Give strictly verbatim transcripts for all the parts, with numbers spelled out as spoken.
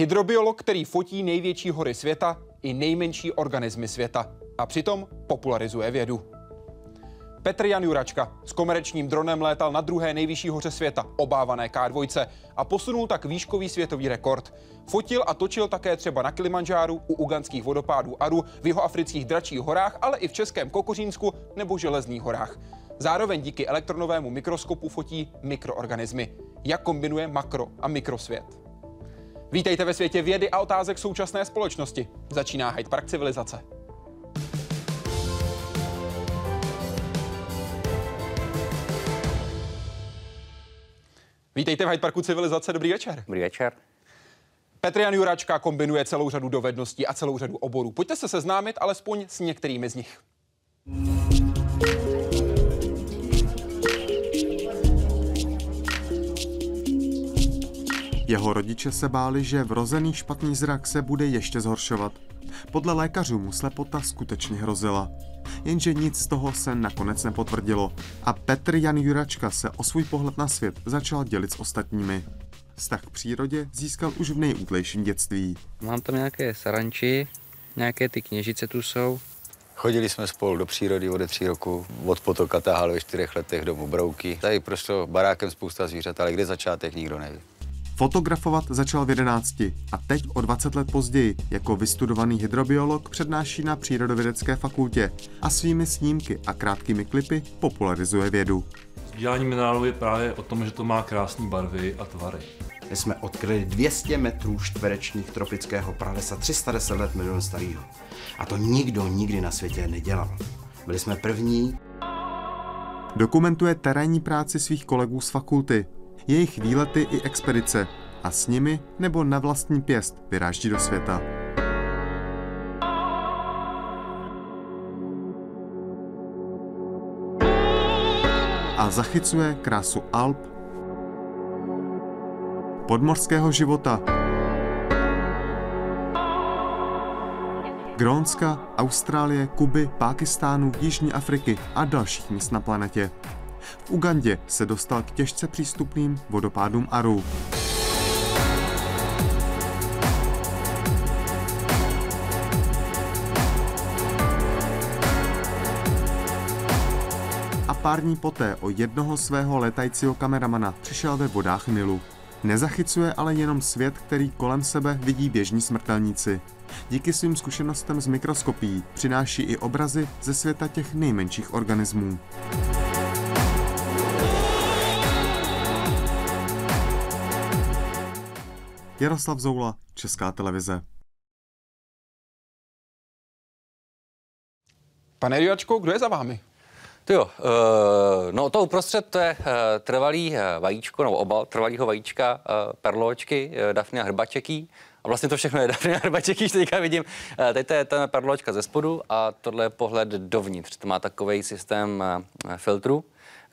Hydrobiolog, který fotí největší hory světa i nejmenší organismy světa a přitom popularizuje vědu. Petr Jan Juračka s komerčním dronem létal na druhé nejvyšší hoře světa, obávané ká dvě, a posunul tak výškový světový rekord. Fotil a točil také třeba na Kilimanjáru, u ugandských vodopádů Aru, v jihoafrických dračích horách, ale i v českém Kokořínsku nebo Železných horách. Zároveň díky elektronovému mikroskopu fotí mikroorganismy. Jak kombinuje makro a mikrosvět? Vítejte ve světě vědy a otázek současné společnosti. Začíná Hyde Park Civilizace. Vítejte v Hyde Parku Civilizace, dobrý večer. Dobrý večer. Petr Jan Juračka kombinuje celou řadu dovedností a celou řadu oborů. Pojďte se seznámit alespoň s některými z nich. Jeho rodiče se báli, že vrozený špatný zrak se bude ještě zhoršovat. Podle lékařů mu slepota skutečně hrozila. Jenže nic z toho se nakonec nepotvrdilo a Petr Jan Juračka se o svůj pohled na svět začal dělit s ostatními. Vztah k přírodě získal už v nejútlejším dětství. Mám tam nějaké saranči, nějaké ty kněžice tu jsou. Chodili jsme spolu do přírody ode tří roku, od potoka tahali ve čtyřech letech do Bobrouky. Tady prošlo barákem spousta zvířat, ale kde začátek, nikdo neví. Fotografovat začal v jedenácti a teď o dvacet let později jako vystudovaný hydrobiolog přednáší na Přírodovědecké fakultě a svými snímky a krátkými klipy popularizuje vědu. Sbírání minerálů je právě o tom, že to má krásné barvy a tvary. My jsme odkryli dvě stě metrů čtverečních tropického pralesa tři sta deset let milion starého. A to nikdo nikdy na světě nedělal. Byli jsme první. Dokumentuje terénní práci svých kolegů z fakulty, jejich výlety i expedice a s nimi nebo na vlastní pěst vyráždí do světa. A zachycuje krásu Alp, podmořského života, Grónska, Austrálie, Kuby, Pákistánu, Jižní Afriky a dalších míst na planetě. V Ugandě se dostal k těžce přístupným vodopádům Aru. A pár dní poté o jednoho svého létajícího kameramana přišel ve vodách Nilu. Nezachycuje ale jenom svět, který kolem sebe vidí běžní smrtelníci. Díky svým zkušenostem z mikroskopií přináší i obrazy ze světa těch nejmenších organismů. Jaroslav Zoula, Česká televize. Pane Juračko, kdo je za vámi? Ty jo, no to uprostřed to je trvalý vajíčko, nebo obal trvalýho vajíčka perločky Daphnia hrbačeký. A vlastně to všechno je Daphnia hrbačeký, že teďka vidím. Teď to je ta perločka ze spodu a tohle je pohled dovnitř. To má takový systém filtru,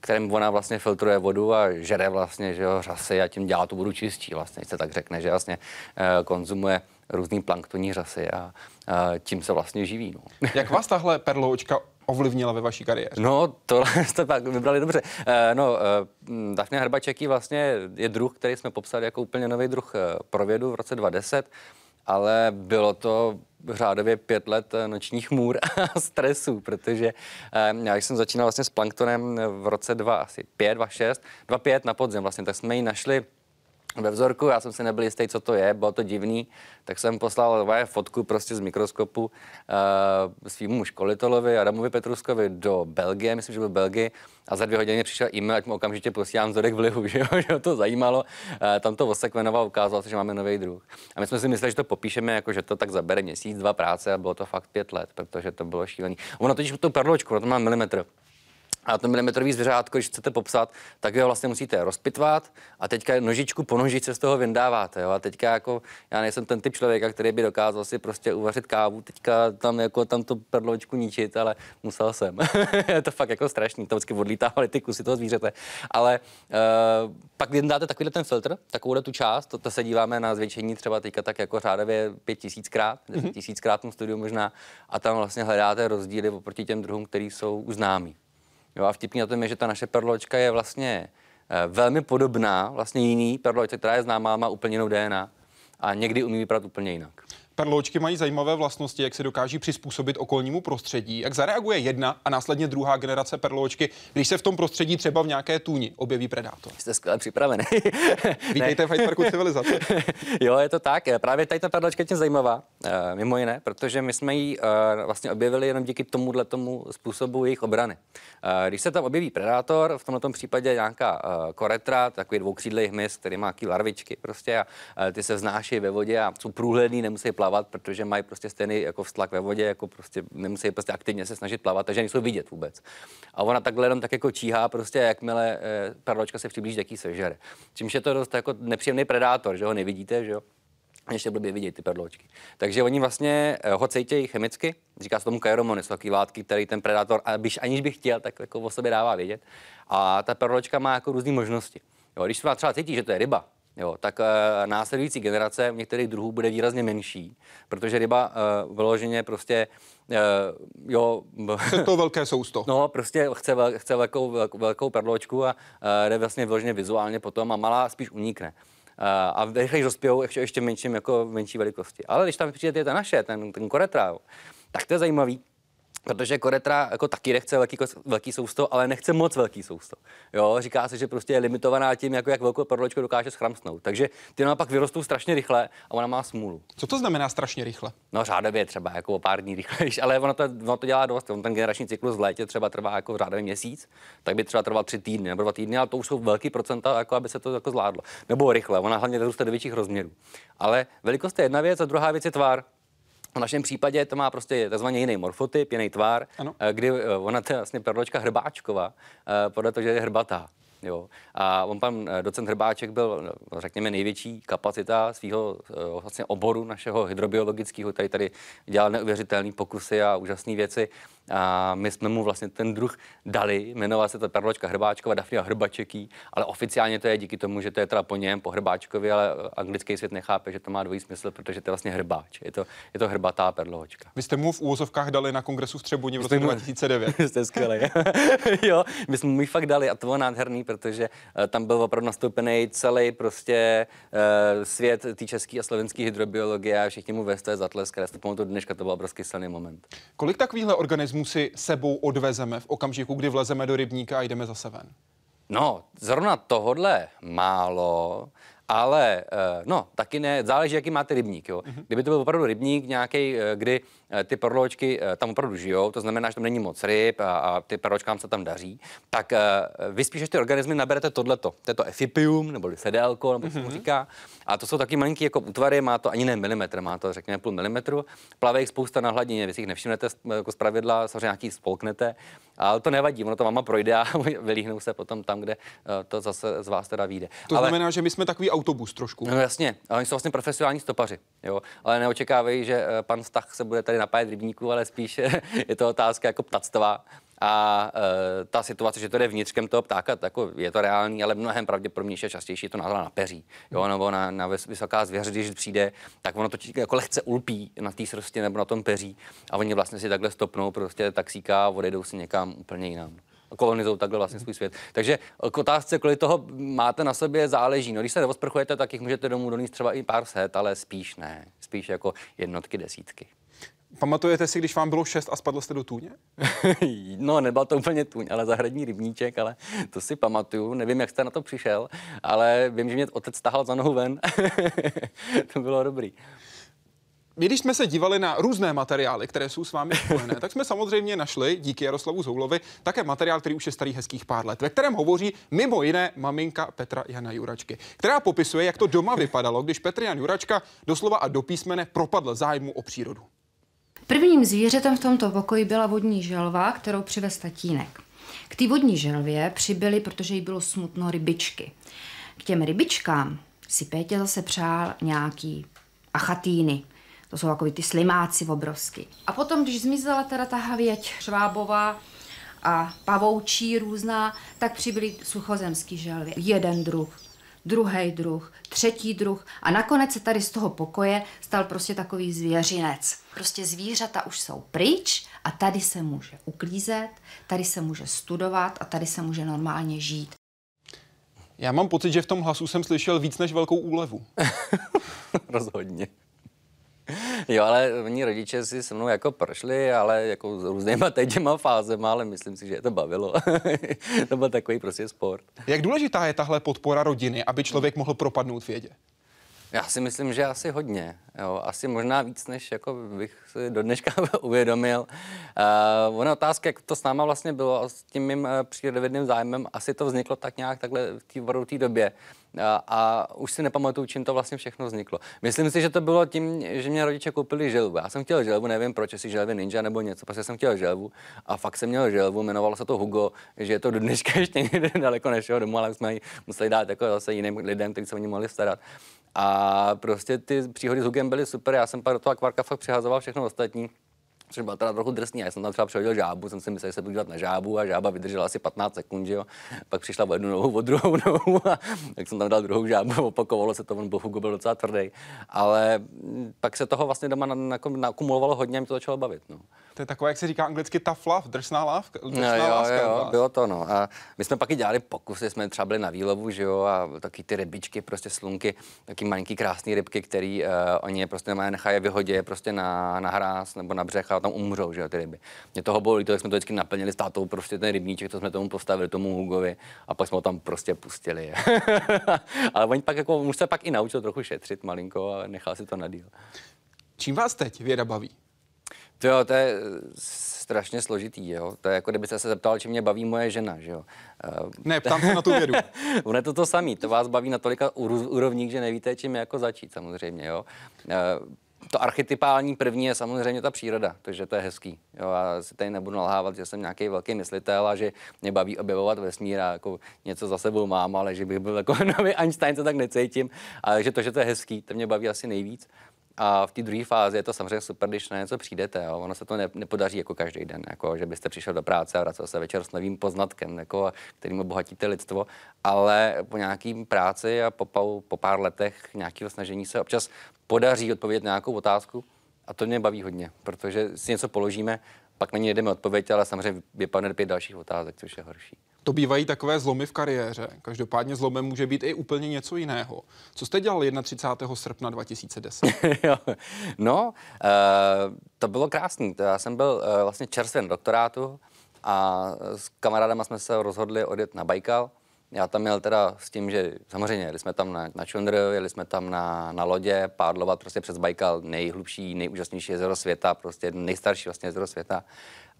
kterým ona vlastně filtruje vodu a žere vlastně, že jo, řasy a tím dělá tu vodu čistí, vlastně se tak řekne, že vlastně eh, konzumuje různý planktonní řasy a eh, tím se vlastně živí. No. Jak vás tahle perloučka ovlivnila ve vaší kariéře? No, tohle jste pak vybrali dobře. Eh, no, eh, Daphnia hrbačeký vlastně je druh, který jsme popsali jako úplně nový druh pro vědu v roce dva tisíce deset, ale bylo to řádově pět let nočních můr a stresů, protože já jsem začínal vlastně s planktonem v roce dva pět, dva šest, dva pět na podzim vlastně, tak jsme ji našli ve vzorku, já jsem si nebyl jistý, co to je, bylo to divný, tak jsem poslal fotku prostě z mikroskopu uh, svýmu školitolovi Adamovi Petruškovi do Belgie, myslím, že byl Belgii, a za dvě hodiny přišel e-mail, ať mu okamžitě posílám vzorek vlihu, že ho to zajímalo, uh, tam to osekvenoval, ukázalo se, že máme nový druh. A my jsme si mysleli, že to popíšeme, jako že to tak zabere měsíc, dva práce, a bylo to fakt pět let, protože to bylo šílený. Ono totiž tu perločku, ono to má milimetr. A to milimetrový zvěřátko, když chcete popsat, tak ho vlastně musíte rozpitvat a teďka nožičku po nožičce z toho vyndáváte. Jo? A teďka jako, já nejsem ten typ člověka, který by dokázal si prostě uvařit kávu, teďka tam jako tam to perločku ničit, ale musel jsem. Je to fakt jako strašný, to vždycky odlítávali ty kusy toho zvířete. Ale e, pak vyndáte takovýhle ten filtr, takovou tu část, to, to se díváme na zvětšení třeba teďka tak jako řádově pět tisíckrát, deset tisíckrát v studiu možná, a tam vlastně hledáte rozdíly oproti těm druhům, který jsou známí. Jo, a vtipný na tom je, že ta naše perločka je vlastně e, velmi podobná, vlastně jiný perločce, která je známá, má úplně jinou D N A. a někdy umí vypadat úplně jinak. Perloučky mají zajímavé vlastnosti, jak se dokáží přizpůsobit okolnímu prostředí, jak zareaguje jedna a následně druhá generace perloučky, když se v tom prostředí třeba v nějaké tůni objeví predátor. Jste skvěle připravený. Vítejte v Hyde Parku Civilizace. Jo, je to tak. Právě tady ta perloučka je tím zajímavá, mimo jiné, protože my jsme ji vlastně objevili jenom díky tomuhle tomu způsobu jejich obrany. Když se tam objeví predátor, v tomto případě nějaká koretra, takový dvoukřídlej hmyz, který má taky larvičky prostě, a ty se vznáší ve vodě a jsou průhledný, nemusí plavat, protože mají prostě stejný jako vztlak ve vodě, jako prostě nemusí prostě aktivně se snažit plavat, takže nejsou vidět vůbec. A ona takhle jenom tak jako číhá, prostě jakmile eh, perloučka se přiblíží, tak ji sežere. Čímž je to dost jako nepříjemný predátor, že ho nevidíte, že jo? Ještě blbě vidět ty perloučky. Takže oni vlastně ho cítějí chemicky, říká se tomu kajeromony, jsou takové látky, které ten predátor, abyž, aniž by chtěl, tak jako o sobě dává vědět. A ta perloučka má jako různé možnosti. Jo, když se třeba cítí, že to je ryba, jo, tak e, následující generace některých druhů bude výrazně menší, protože ryba e, vyloženě prostě e, jo... Je to velké sousto. No, prostě chce, vel, chce velkou, velkou perloučku a e, jde vlastně vyloženě vizuálně potom a malá spíš unikne. A rychleji dospějou ještě, ještě menším, jako menší velikosti. Ale když tam přijde ta naše, ten, ten koretra, jo, tak to je zajímavý. Protože koretra jako taky nechce velký, velký sousto, ale nechce moc velký sousto. Jo, říká se, že prostě je limitovaná tím, jako jak velkou perloučku dokáže schramstnout. Takže ty nám pak vyrostou strašně rychle a ona má smůlu. Co to znamená strašně rychle? No řádově třeba, jako o pár dní rychlejší, ale ono to, ono to dělá dost. On ten generační cyklus v létě třeba trvá jako řádově měsíc, tak by třeba trval tři týdny nebo dva týdny, ale to už jsou velký procenta, jako aby se to jako zvládlo. Nebo rychle, ona hlavně růstá do větších rozměrů. Ale velikost je jedna věc a druhá věc je tvar. V našem případě to má prostě takzvaně jiný morfotyp, jiný tvar, ano. Kdy ona to je vlastně perloučka hrbáčková, podle toho, že je hrbatá. Jo. A on pan docent Hrbáček byl, řekněme, největší kapacita svého vlastně oboru našeho hydrobiologického. Tady tady dělal neuvěřitelné pokusy a úžasné věci. A my jsme mu vlastně ten druh dali, jmenovala se ta perloučka hrbáčková, Daphnia hrbačeký, ale oficiálně to je díky tomu, že to je teda po něm, po Hrbáčkovi, ale anglický svět nechápe, že to má dvojí smysl, protože to je vlastně hrbáč. Je to, je to hrbatá perloučka. Vy jste mu v úvozovkách dali na kongresu v Třeboni v roce dva tisíce devět. Jste skvělý. Jo, my jsme mu ji fakt dali a to bylo nádherný, protože tam byl opravdu nastoupený celý prostě uh, svět té české a slovenské hydrobiologie a všichni mu veste zatlesk, já si pamatuju do dneška, to byl obrovský silný moment. Kolik takovýchhle organismů si sebou odvezeme v okamžiku, kdy vlezeme do rybníka a jdeme zase ven? No, zrovna tohodle málo, ale no, taky ne, záleží, jaký máte rybník. Jo. Kdyby to byl opravdu rybník nějaký, kdy ty perloučky tam opravdu žijou, to znamená, že tam není moc ryb a, a ty perloučkám se tam daří, tak vy spíš ty organismy naberete tohleto. To je to efipium, nebo sedélko, nebo co mu říká. A to jsou taky malinký jako útvary, má to ani ne milimetr, má to řekněme půl milimetru. Plave jich spousta na hladině, vy si jich nevšimnete jako zpravidla, samozřejmě nějaký spolknete, ale to nevadí, ono to vama projde a vylíhnou se potom tam, kde to zase z vás teda vyjde. To ale... znamená, že my jsme takový autobus trošku. No jasně, oni jsou vlastně profesionální stopaři, jo, ale neočekávají, že pan Stach se bude tady napájet rybníků, ale spíš je to otázka jako ptactva. A e, ta situace, že to jde vnitřkem toho ptáka, tak jako je to reálný, ale mnohem pravděpodobnější a častější je to náhled na peří, jo, nebo na, na vysoká zvěř, když přijde, tak ono to jako lehce ulpí na té srostě nebo na tom peří a oni vlastně si takhle stopnou prostě taxíka a odejdou si někam úplně jinam. Kolonizují takhle vlastně svůj svět. Takže k otázce, kolik toho máte na sobě, záleží. No, když se neosprchujete, tak jich můžete domů donést třeba i pár set, ale spíš ne, spíš jako jednotky, desítky. Pamatujete si, když vám bylo šest a spadl jste do tůně? No, nebyl to úplně tůň, ale zahradní rybníček, ale to si pamatuju. Nevím, jak jste na to přišel, ale vím, že mě otec tahal za nohu ven. To bylo dobrý. Když jsme se dívali na různé materiály, které jsou s vámi spojené, tak jsme samozřejmě našli, díky Jaroslavu Zoulovi, také materiál, který už je starý hezkých pár let, ve kterém hovoří mimo jiné maminka Petra Jana Juračky, která popisuje, jak to doma vypadalo, když Petr Jan Juračka doslova a do písmene propadl zájmu o přírodu. Prvním zvířetem v tomto pokoji byla vodní želva, kterou přivez tatínek. K té vodní želvě přibyly, protože jí bylo smutno, rybičky. K těm rybičkám si Pétě zase přál nějaký achatýny. To jsou takový ty slimáci obrovsky. A potom, když zmizela teda ta havěť švábová a pavoučí různá, tak přibyly suchozemský želvy. Jeden druh, druhý druh, třetí druh a nakonec se tady z toho pokoje stal prostě takový zvěřinec. Prostě zvířata už jsou pryč a tady se může uklízet, tady se může studovat a tady se může normálně žít. Já mám pocit, že v tom hlasu jsem slyšel víc než velkou úlevu. Rozhodně. Jo, ale oni rodiče si se mnou jako prošli, ale jako s různýma těma fázema, ale myslím si, že je to bavilo. To byl takový prostě sport. Jak důležitá je tahle podpora rodiny, aby člověk mohl propadnout vědě? Já si myslím, že asi hodně. Jo. Asi možná víc, než jako bych si do dneška uvědomil. Uh, ona otázka, jak to s náma vlastně bylo a s tím mým uh, přírodovědným zájmem, asi to vzniklo tak nějak takhle v té vorouté době. Uh, a už si nepamatuju, čím to vlastně všechno vzniklo. Myslím si, že to bylo tím, že mě rodiče koupili želvu. Já jsem chtěl želvu, nevím proč, jestli želvy ninja nebo něco, prostě jsem chtěl želvu a fakt jsem měl želvu, jmenovalo se to Hugo, že je to do dneška ještě někde daleko našeho domu, ale jsme ji museli dát jako zase jiným lidem, kteří se o ní mohli starat. A prostě ty příhody s Hugem byly super, já jsem pak do toho akvárka fakt přihazoval všechno ostatní, což byla teda trochu drsný, já jsem tam třeba přehodil žábu, jsem si myslel, že se budu dívat na žábu a žába vydržela asi patnáct sekund, že jo. Pak přišla o jednu nohu, o druhou nohu a tak jsem tam dal druhou žábu, opakovalo se to, on byl, Hugo byl docela tvrdý, ale pak se toho vlastně doma nakumulovalo hodně a mě to začalo bavit, no. To je takové, jak se říká anglicky, tough love, drsná lávka. No, jo, jo, bylo to, no. A my jsme pak i dělali pokusy, jsme třeba byli na výlovu, že jo, a taky ty rybičky, prostě slunky, taky malinký krásný rybky, který uh, oni je prostě nemají, nechají vyhodit prostě na, na hráz nebo na břeh a tam umřou, že jo, ty ryby. Mě toho bolí, to, jak jsme to vždycky naplnili s tátou, prostě ten rybníček, co jsme tomu postavili, tomu Hugovi, a pak jsme ho tam prostě pustili. Ale oni pak jako, už se pak i naučil trochu šetřit malinko a nechal si to na díl. Čím vás teď věda baví? To jo, to je strašně složitý, jo. To je jako kdybyste se zeptal, čím mě baví moje žena, že jo. Ne, ptám se na tu vědu. Ono je to to samý, to vás baví na tolika úrovních, že nevíte, čím jako začít samozřejmě, jo. To archetypální první je samozřejmě ta příroda, takže to je hezký. Jo, já si tady nebudu nalhávat, že jsem nějaký velký myslitel a že mě baví objevovat vesmír a jako něco za sebou mám, ale že bych byl jako nový Einstein, to tak necítím. Ale že to, že to je hezký, to mě baví asi nejvíc. A v té druhé fázi je to samozřejmě super, když na něco přijdete. Jo. Ono se to ne, nepodaří jako každý den, jako, že byste přišel do práce a vracel se večer s novým poznatkem, jako, kterým obohatíte lidstvo. Ale po nějakým práci a po, po pár letech nějakého snažení se občas podaří odpovědět na nějakou otázku. A to mě baví hodně, protože si něco položíme, pak na ní jedeme odpověď, ale samozřejmě vypadne pět dalších otázek, což je horší. To bývají takové zlomy v kariéře. Každopádně zlomem může být i úplně něco jiného. Co jste dělal třicátého prvního srpna dva tisíce deset? No, uh, to bylo krásný. Já jsem byl uh, vlastně čerstven doktorátu a s kamarádama jsme se rozhodli odjet na Baikal. Já tam jel teda s tím, že samozřejmě jeli jsme tam na, na čundr, jeli jsme tam na, na lodě, pádlovat prostě přes Baikal, nejhlubší, nejúžasnější jezero světa, prostě nejstarší vlastně jezero světa.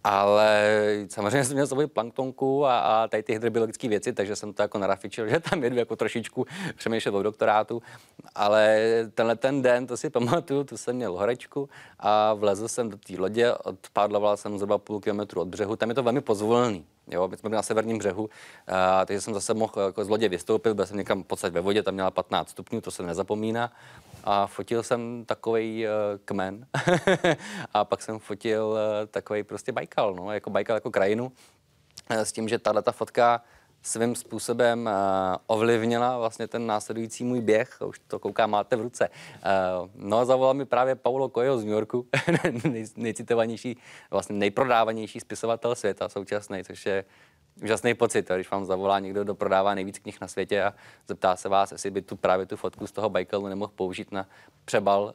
Ale samozřejmě jsem měl s sebou planktonku a, a tady ty hydrobiologické věci, takže jsem to jako narafičil, že tam jedu jako trošičku přemýšlet o doktorátu. Ale tenhle ten den, to si pamatuju, tu jsem měl horečku a vlezl jsem do té lodě, odpádloval jsem zhruba půl kilometru od břehu, tam je to velmi pozvolný. Jo, my jsme byli na severním břehu, a, takže jsem zase mohl jako z lodě vystoupit, byl jsem někam v podstatě ve vodě, tam měla patnáct stupňů, to se nezapomíná. A fotil jsem takovej uh, kmen a pak jsem fotil uh, takovej prostě Baikal, no, jako Baikal jako krajinu, s tím, že tato fotka svým způsobem uh, ovlivnila vlastně ten následující můj běh, už to kouká, máte v ruce. Uh, no a zavolal mi právě Paulo Coelho z New Yorku, nej, nejcitovanější, vlastně nejprodávanější spisovatel světa současný, což je úžasný pocit, když vám zavolá někdo, kdo prodává nejvíc knih na světě a zeptá se vás, jestli by tu právě tu fotku z toho Baikalu nemohl použít na přebal uh,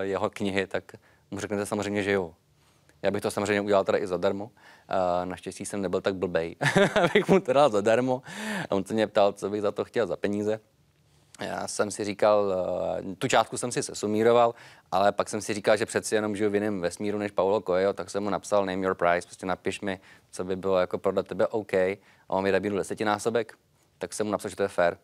jeho knihy, tak mu řeknete samozřejmě, že jo. Já bych to samozřejmě udělal teda i zadarmo. Uh, naštěstí jsem nebyl tak blbej, abych mu to dal zadarmo. A on se mě ptal, co bych za to chtěl za peníze. Já jsem si říkal, uh, tu částku jsem si sesumíroval, ale pak jsem si říkal, že přeci jenom žiju v jiném vesmíru než Paulo Coelho, tak jsem mu napsal name your price, prostě napiš mi, co by bylo jako prodat tebe OK, a on mi nabídl desetinásobek, tak jsem mu napsal, že to je fair.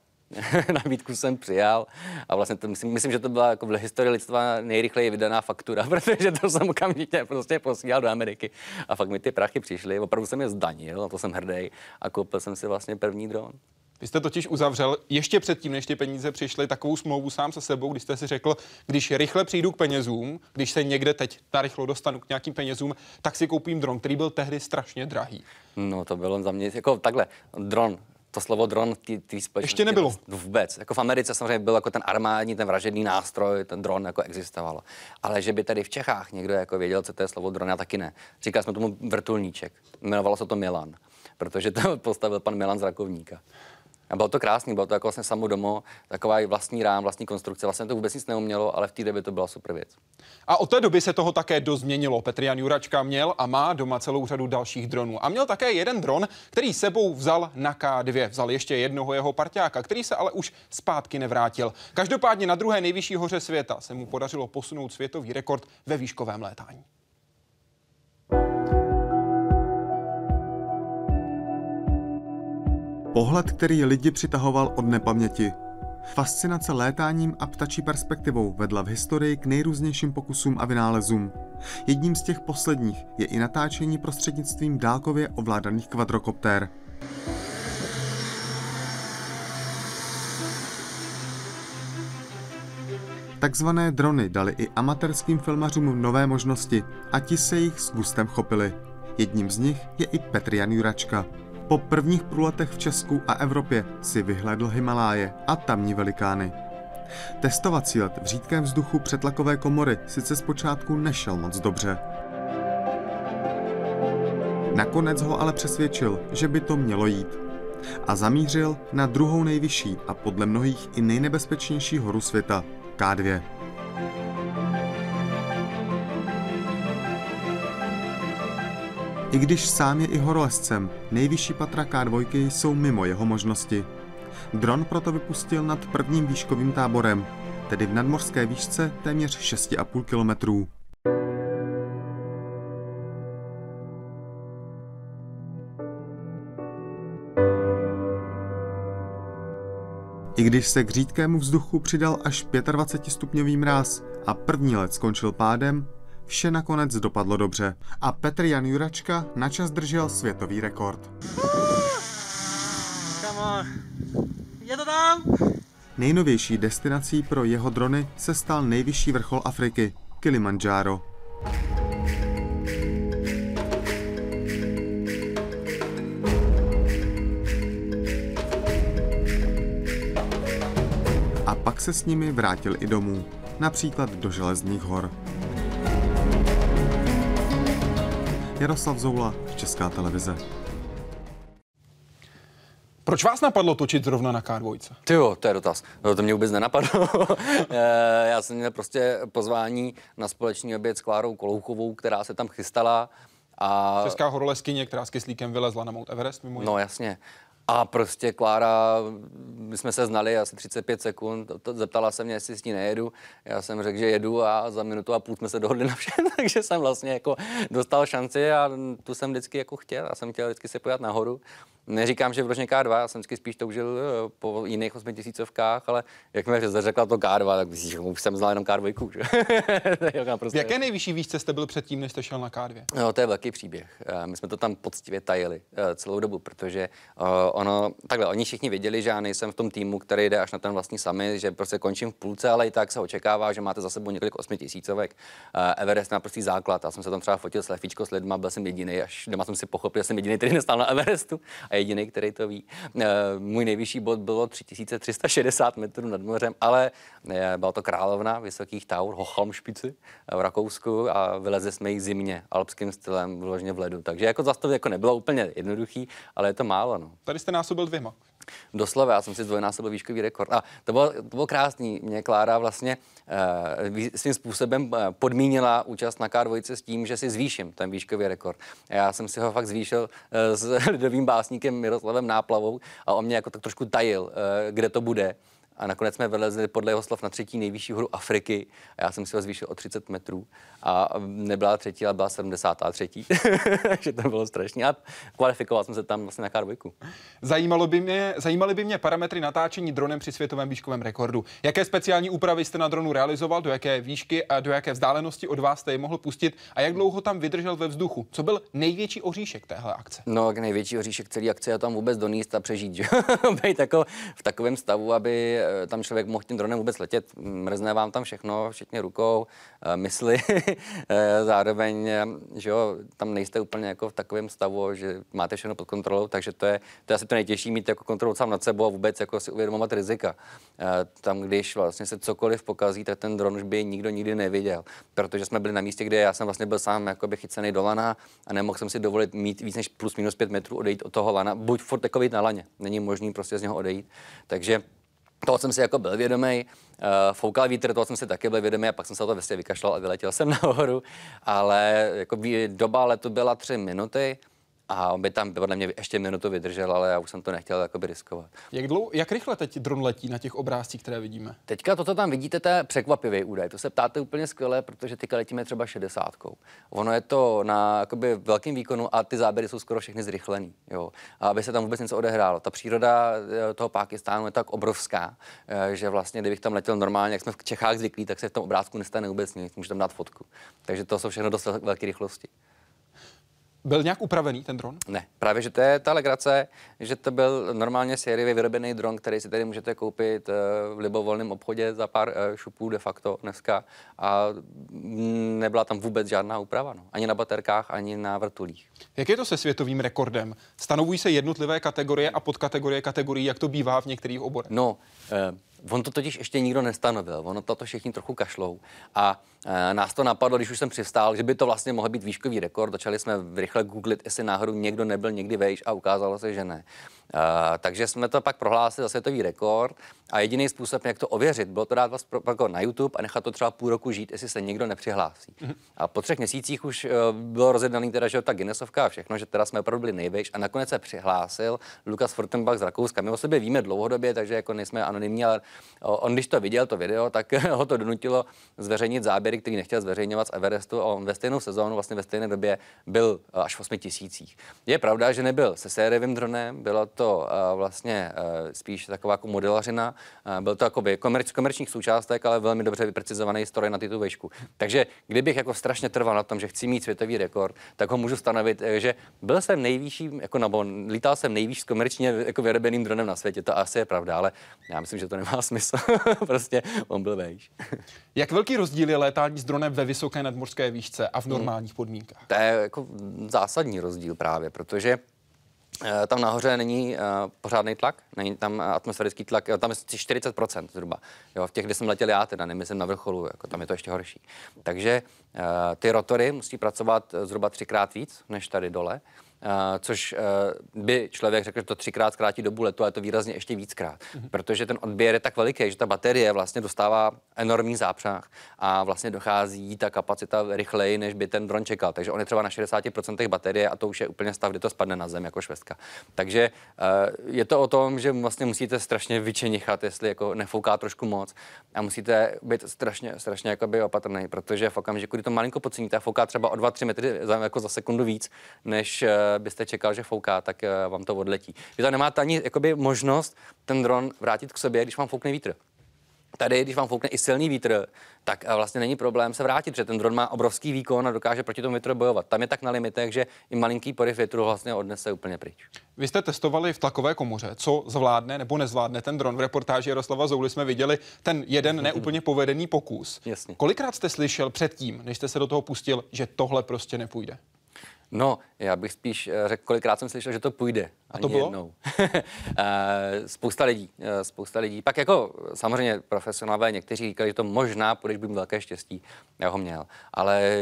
Nabídku jsem přijal a vlastně to myslím, myslím, že to byla jako v historii lidstva nejrychleji vydaná faktura, protože to jsem okamžitě prostě posílal do Ameriky a fakt mi ty prachy přišly, opravdu jsem je zdanil, na to jsem hrdý a koupil jsem si vlastně první dron. Vy jste totiž uzavřel ještě předtím, než ty peníze přišly, takovou smlouvu sám se sebou, když jste si řekl, když rychle přijdu k penězům, když se někde teď narychlo dostanu k nějakým penězům, tak si koupím dron, který byl tehdy strašně drahý. No to bylo za mě jako takhle, dron. To slovo dron ty, ty ještě nebylo. Vůbec. Jako v Americe samozřejmě byl jako ten armádní, ten vražedný nástroj, ten dron jako existoval. Ale že by tady v Čechách někdo jako věděl, co to je slovo dron, já taky ne. Říkali jsme tomu vrtulníček. Jmenovalo se to Milan, protože to postavil pan Milan z Rakovníka. A bylo to krásný, bylo to jako vlastně samo domo, taková vlastní rám, vlastní konstrukce. Vlastně to vůbec nic neumělo, ale v té době to byla super věc. A od té doby se toho také dozměnilo. Petr Jan Juračka měl a má doma celou řadu dalších dronů. A měl také jeden dron, který sebou vzal na ká dvě. Vzal ještě jednoho jeho parťáka, který se ale už zpátky nevrátil. Každopádně na druhé nejvyšší hoře světa se mu podařilo posunout světový rekord ve výškovém létání. Pohled, který lidi přitahoval od nepaměti. Fascinace létáním a ptačí perspektivou vedla v historii k nejrůznějším pokusům a vynálezům. Jedním z těch posledních je i natáčení prostřednictvím dálkově ovládaných kvadrokoptér. Takzvané drony dali i amatérským filmařům nové možnosti a ti se jich s gustem chopili. Jedním z nich je i Petr Jan Juračka. Po prvních průletech v Česku a Evropě si vyhlédl Himaláje a tamní velikány. Testovací let v řídkém vzduchu přetlakové komory sice zpočátku nešel moc dobře. Nakonec ho ale přesvědčil, že by to mělo jít. A zamířil na druhou nejvyšší a podle mnohých i nejnebezpečnější horu světa, ká dvě. I když sám je i horolezcem, nejvyšší patra ká dvě jsou mimo jeho možnosti. Dron proto vypustil nad prvním výškovým táborem, tedy v nadmořské výšce téměř šest a půl kilometru. I když se k řídkému vzduchu přidal až dvacetipětistupňový mráz a první let skončil pádem, vše nakonec dopadlo dobře a Petr Jan Juračka načas držel světový rekord. Je to tam? Nejnovější destinací pro jeho drony se stal nejvyšší vrchol Afriky, Kilimanjaro. A pak se s nimi vrátil i domů, například do Železných hor. Jaroslav Zoula, Česká televize. Proč vás napadlo točit zrovna na ká dvě? Ty jo, to je dotaz. No, to mě vůbec nenapadlo. Já jsem měl prostě pozvání na společný oběd s Klárou Kolouchovou, která se tam chystala. A... Česká horolezkyně, která s kyslíkem vylezla na Mount Everest. Mimo no jasně. A prostě Klára, my jsme se znali asi třicet pět sekund, zeptala se mě, jestli s ní nejedu. Já jsem řekl, že jedu a za minutu a půl jsme se dohodli na všem, takže jsem vlastně jako dostal šanci a tu jsem vždycky jako chtěl. Já jsem chtěl vždycky se pojat nahoru. Neříkám, že vložně ká dvě, já jsem vždycky spíš toužil po jiných osmitisícovkách, ale jakmile řekla to ká dvě, tak už jsem znal jenom ká dvě. Je prostě... V jaké nejvyšší výšce jste byl předtím, než jste šel na ká dvě? No, to je velký příběh. My jsme to tam poctivě tajili celou dobu, protože ono, takhle, oni všichni věděli, že já nejsem v tom týmu, který jde až na ten vlastní summit, že prostě končím v půlce, ale i tak se očekává, že máte za sebou několik osmitisícovek. Everest je naprostý základ. Já jsem se tam třeba fotil s lefíčko s lidma, byl jsem jediný, až doma jsem si pochopil, že jsem jediný, který nestál na Everestu. A jediný, který to ví. Můj nejvyšší bod bylo tři tisíce tři sta šedesát metrů nad mořem, ale byla to královna vysokých taur, Hochhalmspitze v Rakousku a vylezli jsme ji zimně, alpským stylem, vložně v ledu. Takže jako zase to jako nebylo úplně jednoduchý, ale je to málo. No. Tady jste násobil dvěma. Doslova, já jsem si zdvojnásobil výškový rekord. A to bylo, to bylo krásný. Mě Klára vlastně uh, svým způsobem podmínila účast na ká dvě s tím, že si zvýším ten výškový rekord. Já jsem si ho fakt zvýšil uh, s lidovým básníkem Miroslavem Náplavou a on mě jako tak trošku tajil, uh, kde to bude. A nakonec jsme vylezli podle jeho slov na třetí nejvyšší horu Afriky a já jsem si ho zvýšil o třicet metrů a nebyla třetí, ale byla sedmdesátá třetí. Takže to bylo strašně a kvalifikoval jsem se tam vlastně na ká dvě. Zajímalo by mě, zajímaly by mě parametry natáčení dronem při světovém výškovém rekordu. Jaké speciální úpravy jste na dronu realizoval, do jaké výšky a do jaké vzdálenosti od vás jste je mohl pustit a jak dlouho tam vydržel ve vzduchu? Co byl největší oříšek téhle akce? No, největší oříšek celé akce je tam vůbec donést a přežít, že? Být jako v takovém stavu, aby aby tam člověk mohl tím dronem vůbec letět. Mrzne vám tam všechno, včetně rukou, mysli. Zároveň, že jo, tam nejste úplně jako v takovém stavu, že máte všechno pod kontrolou, takže to je, to je asi to nejtěžší, mít jako kontrolu sám nad sebou a vůbec jako si uvědomovat rizika. Tam, když vlastně se cokoliv pokazí, tak ten dron už by nikdo nikdy neviděl, protože jsme byli na místě, kde já jsem vlastně byl sám jakoby chycený do lana a nemohl jsem si dovolit mít víc než plus minus pět metrů odejít od toho lana, buď furt takový na laně, není možný prostě z něho odejít, takže toho jsem si jako byl vědomý, foukal vítr, toho jsem si taky byl vědomý a pak jsem se to vlastně vykašlal a vyletěl jsem nahoru, ale jako doba letu byla tři minuty a on by tam podle mě ještě minutu vydržel, ale já už jsem to nechtěl jakoby riskovat. Jak dlouho, jak rychle teď dron letí na těch obrázcích, které vidíme? Teďka to, co tam vidíte, to je překvapivý údaj. To se ptáte úplně skvěle, protože teďka letíme třeba šedesátkou. Ono je to na jakoby velkém výkonu a ty záběry jsou skoro všechny zrychlený, jo. A aby se tam vůbec něco odehrálo. Ta příroda toho Pákistánu je tak obrovská, že vlastně kdybych tam letěl normálně, jak jsme v Čechách zvyklí, tak se v tom obrázku nestane vůbec nic, můžu tam dát fotku. Takže to jsou všechno dost velké rychlosti. Byl nějak upravený ten dron? Ne, právě že to je ta legrace, že to byl normálně sériově vyrobený dron, který si tady můžete koupit v libovolném obchodě za pár šupů de facto dneska a nebyla tam vůbec žádná úprava, no. Ani na baterkách, ani na vrtulích. Jak je to se světovým rekordem? Stanovují se jednotlivé kategorie a podkategorie kategorií, jak to bývá v některých oborech? No, eh... on to totiž ještě nikdo nestanovil, ono to všichni trochu kašlou a e, nás to napadlo, když už jsem přistál, že by to vlastně mohl být výškový rekord, začali jsme rychle googlit, jestli náhodou někdo nebyl někdy vejš a ukázalo se, že ne. E, takže jsme to pak prohlásili za světový rekord a jediný způsob, jak to ověřit, bylo to dát vás pro, jako na YouTube a nechat to třeba půl roku žít, jestli se někdo nepřihlásí. Mm-hmm. A po třech měsících už e, bylo rozjednaný teda, že ta Guinnessovka a všechno, že teda jsme opravdu byli nejvejš a nakonec se přihlásil Lukas Fortenbach z Rakouska. My o sobě víme dlouhodobě, takže jako nejsme anonymní, ale on, když to viděl, to video, tak ho to donutilo zveřejnit záběry, který nechtěl zveřejňovat z Everestu a on ve stejnou sezónu, vlastně ve stejné době byl až v osmi tisících. Je pravda, že nebyl se sériovým dronem, bylo to vlastně spíš taková jako modelařina, byl to jakoby komerč, komerčních součástek, ale velmi dobře vyprecizovaný stroj na tu vejšku. Takže kdybych jako strašně trval na tom, že chci mít světový rekord, tak ho můžu stanovit, že byl jsem nejvýšší, jako, nebo lítal jsem nejvýš s komerčně jako vyrobeným dronem na světě, to asi je pravda, ale já myslím, že to nemá smysl. Prostě on byl vejš. Jak velký rozdíl je létání s dronem ve vysoké nadmořské výšce a v normálních podmínkách? To je jako zásadní rozdíl právě, protože tam nahoře není uh, pořádný tlak, není tam atmosférický tlak, tam je čtyřicet procent zhruba. Jo, v těch, kde jsem letěl já, teda nemyslím na vrcholu, jako tam je to ještě horší. Takže uh, ty rotory musí pracovat zhruba třikrát víc než tady dole. Uh, což uh, by člověk řekl, že to třikrát zkrátí dobu letu, ale to výrazně ještě víckrát, mm-hmm. protože ten odběr je tak veliký, že ta baterie vlastně dostává enormní zápřah a vlastně dochází ta kapacita rychleji, než by ten dron čekal. Takže on je třeba na šedesáti procentech baterie a to už je úplně stav, kdy to spadne na zem jako švestka. Takže uh, je to o tom, že vlastně musíte strašně vyčenichat, jestli jako nefouká trošku moc a musíte být strašně, strašně jakoby opatrný, protože v okamžiku, kdy to malinko podceníte, fouká třeba o dva tři metry za, jako za sekundu víc, než uh, byste čekal, že fouká, tak vám to odletí. Vy tam nemáte ani jakoby možnost ten dron vrátit k sobě, když vám foukne vítr. Tady, když vám foukne i silný vítr, tak vlastně není problém se vrátit, protože ten dron má obrovský výkon a dokáže proti tomu větru bojovat. Tam je tak na limitech, že i malinký poryv větru vlastně odnese úplně pryč. Vy jste testovali v tlakové komoře, co zvládne nebo nezvládne ten dron. V reportáži Jaroslava Zouly jsme viděli ten jeden neúplně povedený pokus. Jasně. Kolikrát jste slyšel předtím, než jste se do toho pustil, že tohle prostě nepůjde? No, já bych spíš řekl, kolikrát jsem slyšel, že to půjde. A to bylo? spousta lidí, spousta lidí. Pak jako samozřejmě profesionálové někteří říkali, že to možná půjde, byl velké štěstí. Já ho měl, ale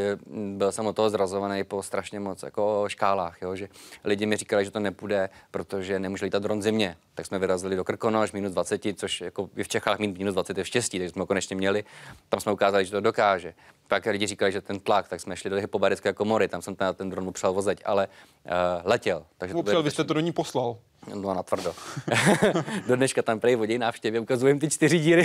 byl jsem od toho zrazovaný po strašně moc jako škálách, jo? Že lidi mi říkali, že to nepůjde, protože nemůže lítat dron zimě. Tak jsme vyrazili do Krkonoš minus dvacet, což jako v Čechách minus dvacet je štěstí, takže jsme ho konečně měli. Tam jsme ukázali, že to dokáže. Pak lidi říkali, že ten tlak, tak jsme šli do hypobarické komory, tam jsem ten, ten dron upřel vozeď, ale uh, letěl. Takže upřel, to vy jste to do ní poslal. No na tvrdo. Do dneška tam prej voděj návštěvě, ukazujem ty čtyři díry,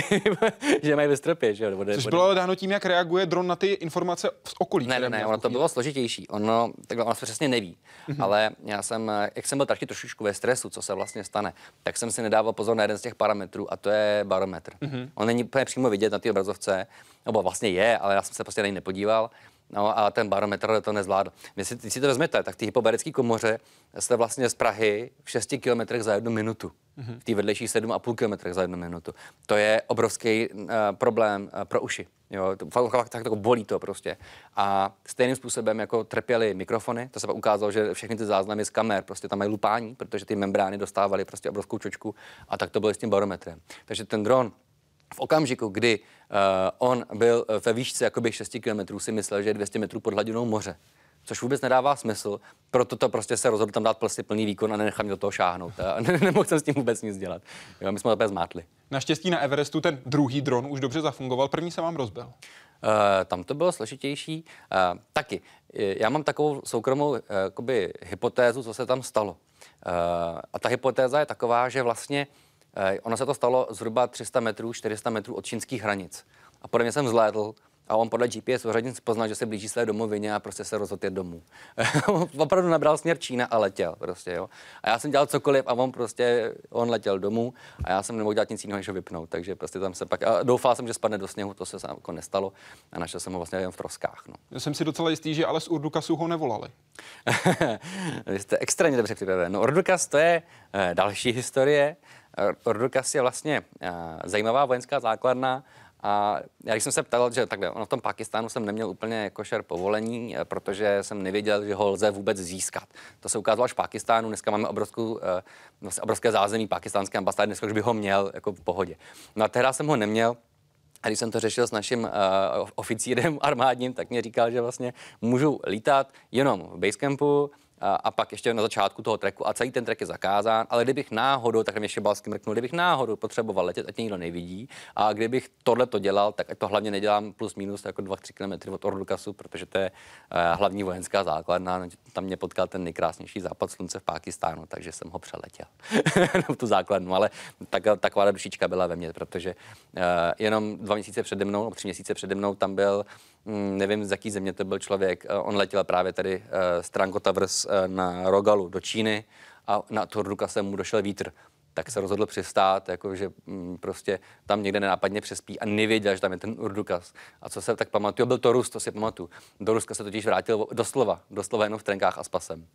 že mají ve stropě. Že? Vode, což vode. Bylo ale dáno tím, jak reaguje dron na ty informace z okolí. Ne, ne, ne, ono to bylo složitější, ono, takhle, ono se přesně neví, mm-hmm. ale já jsem, jak jsem byl taky trošičku ve stresu, co se vlastně stane, tak jsem si nedával pozor na jeden z těch parametrů a to je barometr. Mm-hmm. On není úplně přímo vidět na té obrazovce, nebo vlastně je, ale já jsem se prostě na něj nepodíval. No a ten barometr to nezvládl. Když si, když si to vezmete, tak v té hypobarické komoře jste vlastně z Prahy v šesti kilometrech za jednu minutu. v té vedlejší sedm a půl kilometru za jednu minutu. To je obrovský uh, problém uh, pro uši. Jo, to, tak, tak to bolí to prostě. A stejným způsobem jako trpěly mikrofony, to se pak ukázalo, že všechny ty záznamy z kamer prostě tam mají lupání, protože ty membrány dostávaly prostě obrovskou čočku a tak to bylo s tím barometrem. Takže ten dron v okamžiku, kdy uh, on byl ve výšce jakoby šest kilometrů, si myslel, že je dvě stě metrů pod hladinou moře, což vůbec nedává smysl, proto to prostě se rozhodl tam dát prostě plný výkon a nenechám do toho šáhnout. Nemohl jsem s tím vůbec nic dělat. Jo, my jsme to zmátli. Naštěstí na Everestu ten druhý dron už dobře zafungoval, první se vám rozbil. Uh, tam to bylo složitější. Uh, taky. Já mám takovou soukromou uh, jakoby, hypotézu, co se tam stalo. Uh, a ta hypotéza je taková, že vlastně uh, ono se to stalo zhruba tři sta metrů, čtyři sta metrů od čínských hranic. A podobně jsem vzlétl. A on podle G P S ořadnic poznal, že se blíží své domovině a prostě se rozhodl jít domů. Opravdu nabral směr Čína a letěl prostě, jo. A já jsem dělal cokoliv a on prostě, on letěl domů a já jsem nemohl dělat nic jiného, než ho vypnout. Takže prostě tam se pak, a doufal jsem, že spadne do sněhu, to se jako nestalo a našel jsem ho vlastně jen v troskách, no. Já jsem si docela jistý, že ale z Urdukasu ho nevolali. Vy jste extrémně dobře připraven. No Urdukas to je eh, další historie. Urdukas je vlastně eh, zajímavá vojenská základna. A já když jsem se ptal, že takhle, ono v tom Pákistánu jsem neměl úplně jako šer povolení, protože jsem nevěděl, že ho lze vůbec získat. To se ukázalo až v Pákistánu, dneska máme obrovskou, vlastně obrovské zázemí pákistánské ambasády, dneska už bych ho měl jako v pohodě. No a tehdy jsem ho neměl. A když jsem to řešil s naším uh, oficírem armádním, tak mě říkal, že vlastně můžu lítat jenom v basecampu, A, a pak ještě na začátku toho treku a celý ten trek je zakázán, ale kdybych náhodou, tak mě Šebalský mrknul, kdybych náhodou potřeboval letět, ať nikdo nevidí a kdybych tohle to dělal, tak ať to hlavně nedělám plus minus jako dva až tři kilometry od Urdukasu, protože to je uh, hlavní vojenská základna, tam mě potkal ten nejkrásnější západ slunce v Pákistánu, takže jsem ho přeletěl tu základnu, ale tak, taková dušička byla ve mně, protože uh, jenom dva měsíce přede mnou, nebo tři měsíce přede mnou tam byl, mm, nevím z jaký země to byl člověk, uh, on letěl právě tady uh, z Trankotavrs na Rogalu do Číny a na Urdukas se mu došel vítr. Tak se rozhodl přistát, jakože prostě tam někde nenápadně přespí a nevěděl, že tam je ten Urdukas. A co se tak pamatuju, byl to Rus, to si pamatuju. Do Ruska se totiž vrátil doslova, doslova jenom v trenkách a s pasem.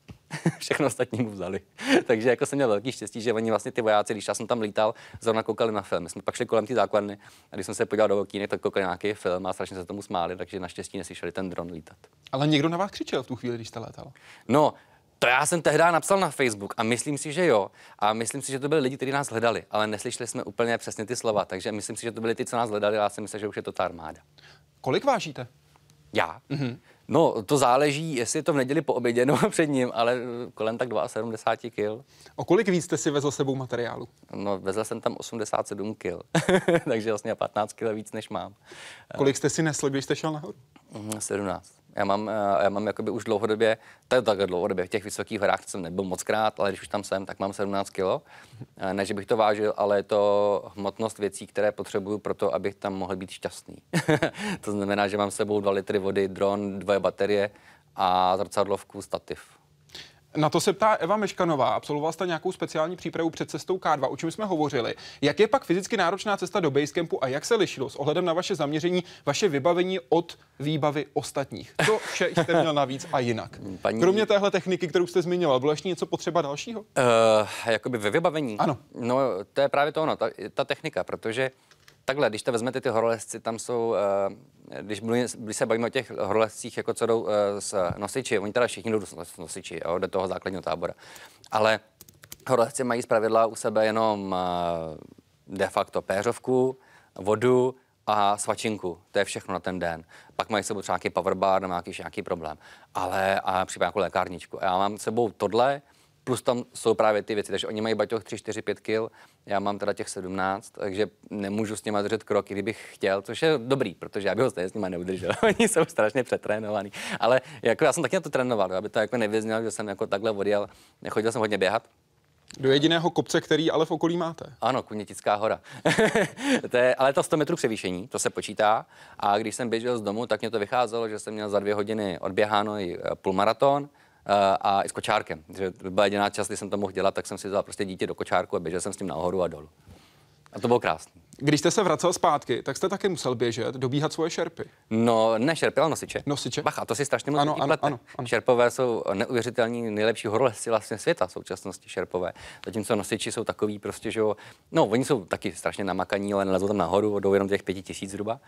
Všechno ostatní mu vzali. Takže jako jsem měl velký štěstí, že oni vlastně ty vojáci, když já jsem tam lítal, zrovna koukali na film. My jsme pak šli kolem té základny a když jsem se podíval do okýnek, tak koukali nějaký film a strašně se tomu smáli, takže naštěstí neslyšeli ten dron lítat. Ale někdo na vás křičel v tu chvíli, když jste létal? No, to já jsem tehdy napsal na Facebook a myslím si, že jo. A myslím si, že to byli lidi, kteří nás hledali, ale neslyšeli jsme úplně přesně ty slova, takže myslím si, že to byli ty, co nás hledali, a já si myslím, že už je to ta armáda. Kolik vážíte? Já? Mm-hmm. No, to záleží, jestli je to v neděli po obědě, no před ním, ale kolem tak sedmdesát dva kil. O kolik víc jste si vezl sebou materiálu? No, vezl jsem tam osmdesát sedm kil, takže vlastně patnáct kil víc, než mám. Kolik jste si nesl, když jste šel nahoru? sedmnáct. Já mám, já mám jakoby už dlouhodobě, to je takhle dlouhodobě, v těch vysokých horách jsem nebyl moc krát, ale když už tam jsem, tak mám sedmnáct kilo. Ne, že bych to vážil, ale je to hmotnost věcí, které potřebuju pro to, abych tam mohl být šťastný. To znamená, že mám s sebou dva litry vody, dron, dvě baterie a zrcadlovku, stativ. Na to se ptá Eva Meškanová. Absolvoval jste nějakou speciální přípravu před cestou K dva, o čem jsme hovořili. Jak je pak fyzicky náročná cesta do basecampu a jak se lišilo s ohledem na vaše zaměření, vaše vybavení od výbavy ostatních? To vše jste měl navíc a jinak. Paní... Kromě téhle techniky, kterou jste zmiňoval, bylo ještě něco potřeba dalšího? Uh, jakoby ve vybavení? Ano. No, to je právě to ono, ta, ta technika, protože takhle, když to vezmete ty horolezci, tam jsou, když, mluví, když se bavíme o těch horolezcích, jako co jdou s nosiči, oni teda všichni jdou s nosiči, jo, do toho základního tábora, ale horolezci mají zpravidla u sebe jenom de facto péřovku, vodu a svačinku, to je všechno na ten den. Pak mají s sebou třeba nějaký powerbar, nebo nějaký, nějaký problém, ale a případně nějakou lékárničku. A já mám s sebou tohle, plus tam jsou právě ty věci, takže oni mají baťoch tři, čtyři, pět kil, já mám teda těch sedmnáct, takže nemůžu s nima držet krok, kdybych chtěl, což je dobrý, protože já bych ho stejně s nima neudržel, oni jsou strašně přetrénovaný, ale jako já jsem taky na to trénoval, aby to jako nevyznělo, že jsem jako takhle odjel, nechodil jsem hodně běhat. Do jediného kopce, který ale v okolí máte. Ano, Kunětická hora. To je, ale to sto metrů převýšení, to se počítá. A když jsem běžel z domu, tak mě to vycházelo, že jsem měl za dvě hodiny odběháno i půlmaraton. A i s kočárkem. Že byla jediná čas, kdy jsem to mohl dělat, tak jsem si vzal prostě dítě do kočárku a běžel jsem s tím nahoru a dolů. A to bylo krásné. Když jste se vracel zpátky, tak jste taky musel běžet, dobíhat svoje šerpy. No, ne šerpy, ale nosiče. Nosiče. Bacha, to si strašně moc lidí plete. Šerpové jsou neuvěřitelní, nejlepší horolezci vlastně světa v současnosti šerpové. Zatímco nosiči jsou takový prostě, že jo, no, oni jsou taky strašně namakaní, ale nelezou tam nahoru, jdou jenom těch pěti tisíc zhruba.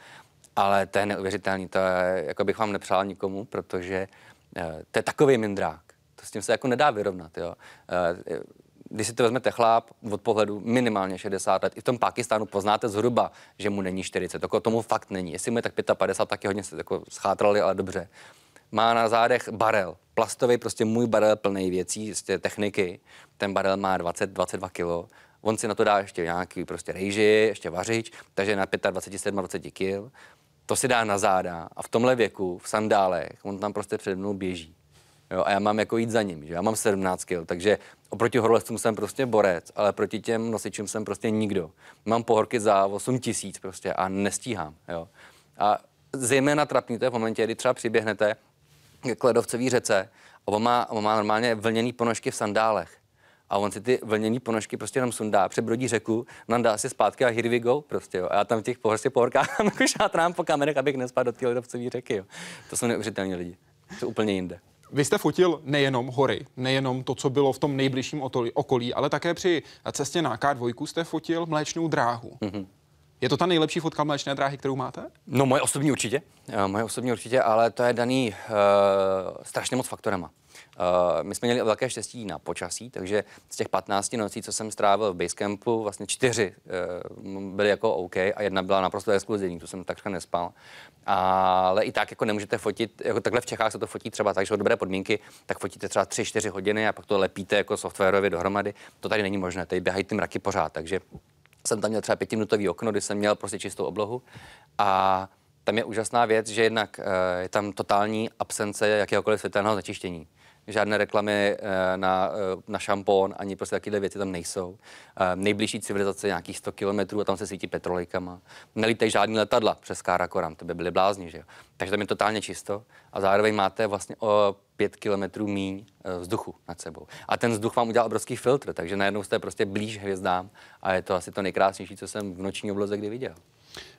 Ale to je neuvěřitelný, to je, jako bych vám nepřál nikomu, protože to je takový mindrák. To s tím se jako nedá vyrovnat, jo. Když si to vezmete chlap, od pohledu minimálně šedesát let, i v tom Pákistánu poznáte zhruba, že mu není čtyřicet, jako tomu fakt není. Jestli mu je tak padesát pět, taky hodně se jako schátrali, ale dobře. Má na zádech barel, plastový, prostě můj barel plný věcí, techniky. Ten barel má dvacet až dvacet dva kilo. On si na to dá ještě nějaký prostě rejži, ještě vařič, takže na dvacet pět až dvacet sedm kil. To si dá na záda a v tomhle věku, v sandálech, on tam prostě přede mnou běží. Jo, a já mám jako jít za ním, že já mám sedmnáct kil, takže oproti horolezcům jsem prostě borec, ale proti těm nosičům jsem prostě nikdo. Mám pohorky za osm tisíc prostě a nestíhám, jo. A zejména trapníte v momentě, kdy třeba přiběhnete k ledovcový řece a on má, on má normálně vlněný ponožky v sandálech. A on si ty vlněný ponožky prostě jenom sundá, přebrodí řeku, nandá si zpátky a here we go prostě, jo. A já tam v těch prostě pohorkách jako šátrám po kamenech, abych nespadl do té ledovcové řeky, jo. To jsou neuvěřitelní lidi, to úplně jinde. Vy jste fotil nejenom hory, nejenom to, co bylo v tom nejbližším okolí, ale také při cestě na K dva jste fotil mléčnou dráhu. Mm-hmm. Je to ta nejlepší fotka mléčné dráhy, kterou máte? No moje osobní určitě, moje osobní určitě, ale to je daný uh, strašně moc faktorama. Uh, my jsme měli velké štěstí na počasí, takže z těch patnácti nocí, co jsem strávil v basecampu, vlastně čtyři uh, byly jako OK a jedna byla naprosto exkluzivní, tu jsem takřka nespal. Ale i tak jako nemůžete fotit, jako takhle v Čechách se to fotí třeba tak, že jsou dobré podmínky, tak fotíte třeba tři čtyři hodiny a pak to lepíte jako softwarově dohromady. To tady není možné, tady běhají ty mraky pořád, takže jsem tam měl třeba pětiminutový okno, kdy jsem měl prostě čistou oblohu a tam je úžasná věc, že jednak uh, je tam totální absence jakéhokoliv světelného začištění. Žádné reklamy na, na šampon, ani prostě takové věci tam nejsou. Nejbližší civilizace nějakých sto kilometrů a tam se svítí petrolejkama. Nelítají žádný letadla přes Karakoram, to by byly blázni, že jo. Takže tam je totálně čisto a zároveň máte vlastně o pět kilometrů míň vzduchu nad sebou. A ten vzduch vám udělal obrovský filtr, takže najednou jste prostě blíž hvězdám a je to asi to nejkrásnější, co jsem v noční obloze kdy viděl.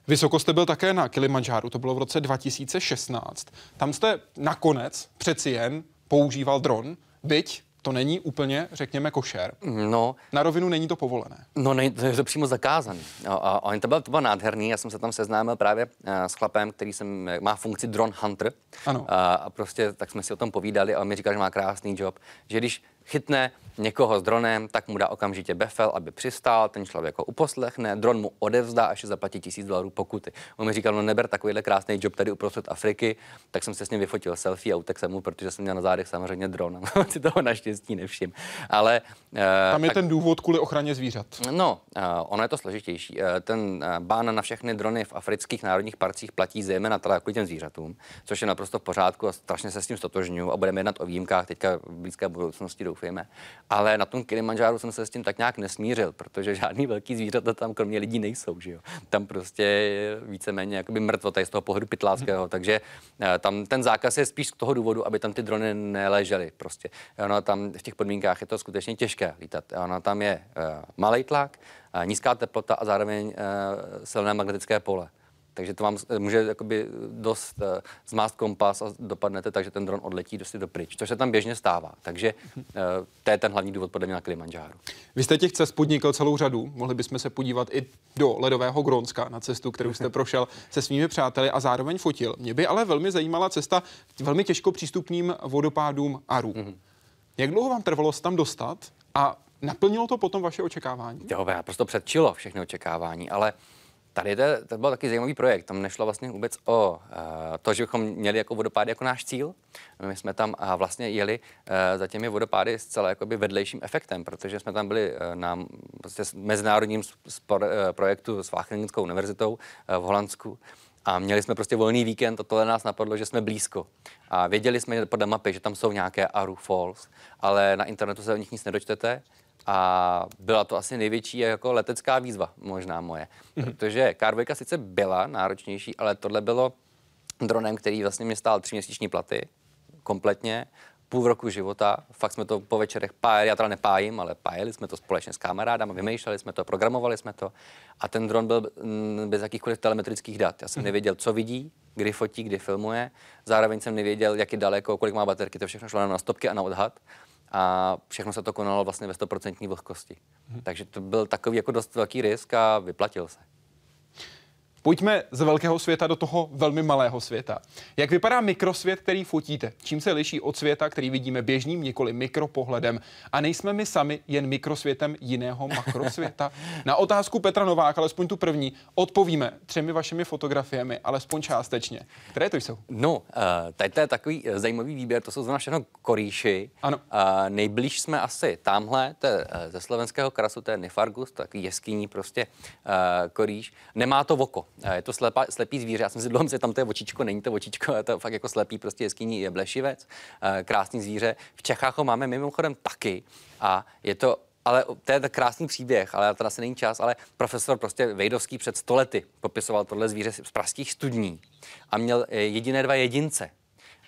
Vysoko jste byl také na Kilimanjáru, to bylo v roce dva tisíce šestnáct. Tam jste nakonec přeci jen používal dron, byť to není úplně, řekněme, košer. No, na rovinu není to povolené. No, ne, to je to přímo zakázané. A on to byl, to byl nádherný. Já jsem se tam seznámil právě a, s chlapem, který jsem, má funkci dron hunter. Ano. A, a prostě tak jsme si o tom povídali a on mi říkal, že má krásný job, že když chytne někoho s dronem, tak mu dá okamžitě befel, aby přistál, ten člověk ho uposlechne, dron mu odevzdá, až zaplatí tisíc dolarů pokuty. On mi říkal, no neber takovýhle krásný job tady uprostřed Afriky, tak jsem se s ním vyfotil selfie a utek jsem mu, protože jsem měl na zádech samozřejmě dron, a si toho naštěstí nevšim. Ale tam je tak ten důvod kvůli ochraně zvířat. No, ono je to složitější. Ten bán na všechny drony v afrických národních parcích platí zejména teda kvůli těm zvířatům, což je naprosto v pořádku a strašně se s tím stotožňuju a budeme jednat o výjimkách teďka v blízké budoucnosti. Doufejme. Ale na tom Kilimanjáru jsem se s tím tak nějak nesmířil, protože žádný velký zvířata tam kromě lidí nejsou, že jo. Tam prostě je víceméně jakoby mrtvo tady z toho pohledu pytláckého, takže tam ten zákaz je spíš z toho důvodu, aby tam ty drony neležely prostě. Ono tam v těch podmínkách je to skutečně těžké lítat. Ono tam je uh, malý tlak, uh, nízká teplota a zároveň uh, silné magnetické pole. Takže to vám může jakoby dost uh, zmást kompas a dopadnete, takže ten dron odletí dosti dopryč, což se tam běžně stává. Takže uh, to je ten hlavní důvod podle mě na Kilimanjáru. Vy jste těch cest podnikl celou řadu, mohli bychom se podívat i do ledového Grónska na cestu, kterou jste prošel se svými přáteli a zároveň fotil. Mě by ale velmi zajímala cesta velmi těžko přístupným vodopádům Aru. Mm-hmm. Jak dlouho vám trvalo se tam dostat a naplnilo to potom vaše očekávání? Jo, já prostě předčilo všechny očekávání, ale tady to, to byl taky zajímavý projekt, tam nešlo vlastně vůbec o uh, to, že bychom měli jako vodopády jako náš cíl. My jsme tam uh, vlastně jeli uh, za těmi vodopády zcela jakoby vedlejším efektem, protože jsme tam byli uh, na prostě mezinárodním spor, uh, projektu s Wageningerskou univerzitou uh, v Holandsku. A měli jsme prostě volný víkend a tohle nás napadlo, že jsme blízko. A věděli jsme podle mapy, že tam jsou nějaké Aru Falls, ale na internetu se o nich nic nedočtete. A byla to asi největší jako letecká výzva, možná moje. Protože K dva sice byla náročnější, ale tohle bylo dronem, který vlastně mě stál tři měsíční platy kompletně, půl roku života. Fakt jsme to po večerech pájeli, já teda nepájím, ale pájeli jsme to společně s kamarádama, vymýšleli jsme to, programovali jsme to. A ten dron byl bez jakýchkoliv telemetrických dat. Já jsem nevěděl, co vidí, kdy fotí, kdy filmuje. Zároveň jsem nevěděl, jak je daleko, kolik má baterky. To všechno šlo na stopky a na odhad. A všechno se to konalo vlastně ve sto procent vlhkosti. Hmm. Takže to byl takový jako dost velký risk a vyplatil se. Pojďme z velkého světa do toho velmi malého světa. Jak vypadá mikrosvět, který fotíte? Čím se liší od světa, který vidíme běžným, nikoli mikropohledem? A nejsme my sami jen mikrosvětem jiného makrosvěta? Na otázku Petra Nováka, alespoň tu první, odpovíme třemi vašimi fotografiemi, alespoň částečně. Které to jsou? No, tady to je takový zajímavý výběr, to jsou znamená všechno korýši. Ano. Nejblíž jsme asi tamhle, to je ze slovenského krasu, to je Niphargus, takový jeskyní prostě korýš. Nemá to voko. Je to slepá, slepý zvíře, já jsem si dlouho myslel, tam to je očičko, není to očičko, je to fakt jako slepý prostě jeskynní je blešivec, krásný zvíře. V Čechách ho máme mimochodem taky a je to, ale to je tak krásný příběh, ale to asi není čas, ale profesor prostě Vejdovský před sto lety popisoval tohle zvíře z pražských studní a měl jediné dva jedince.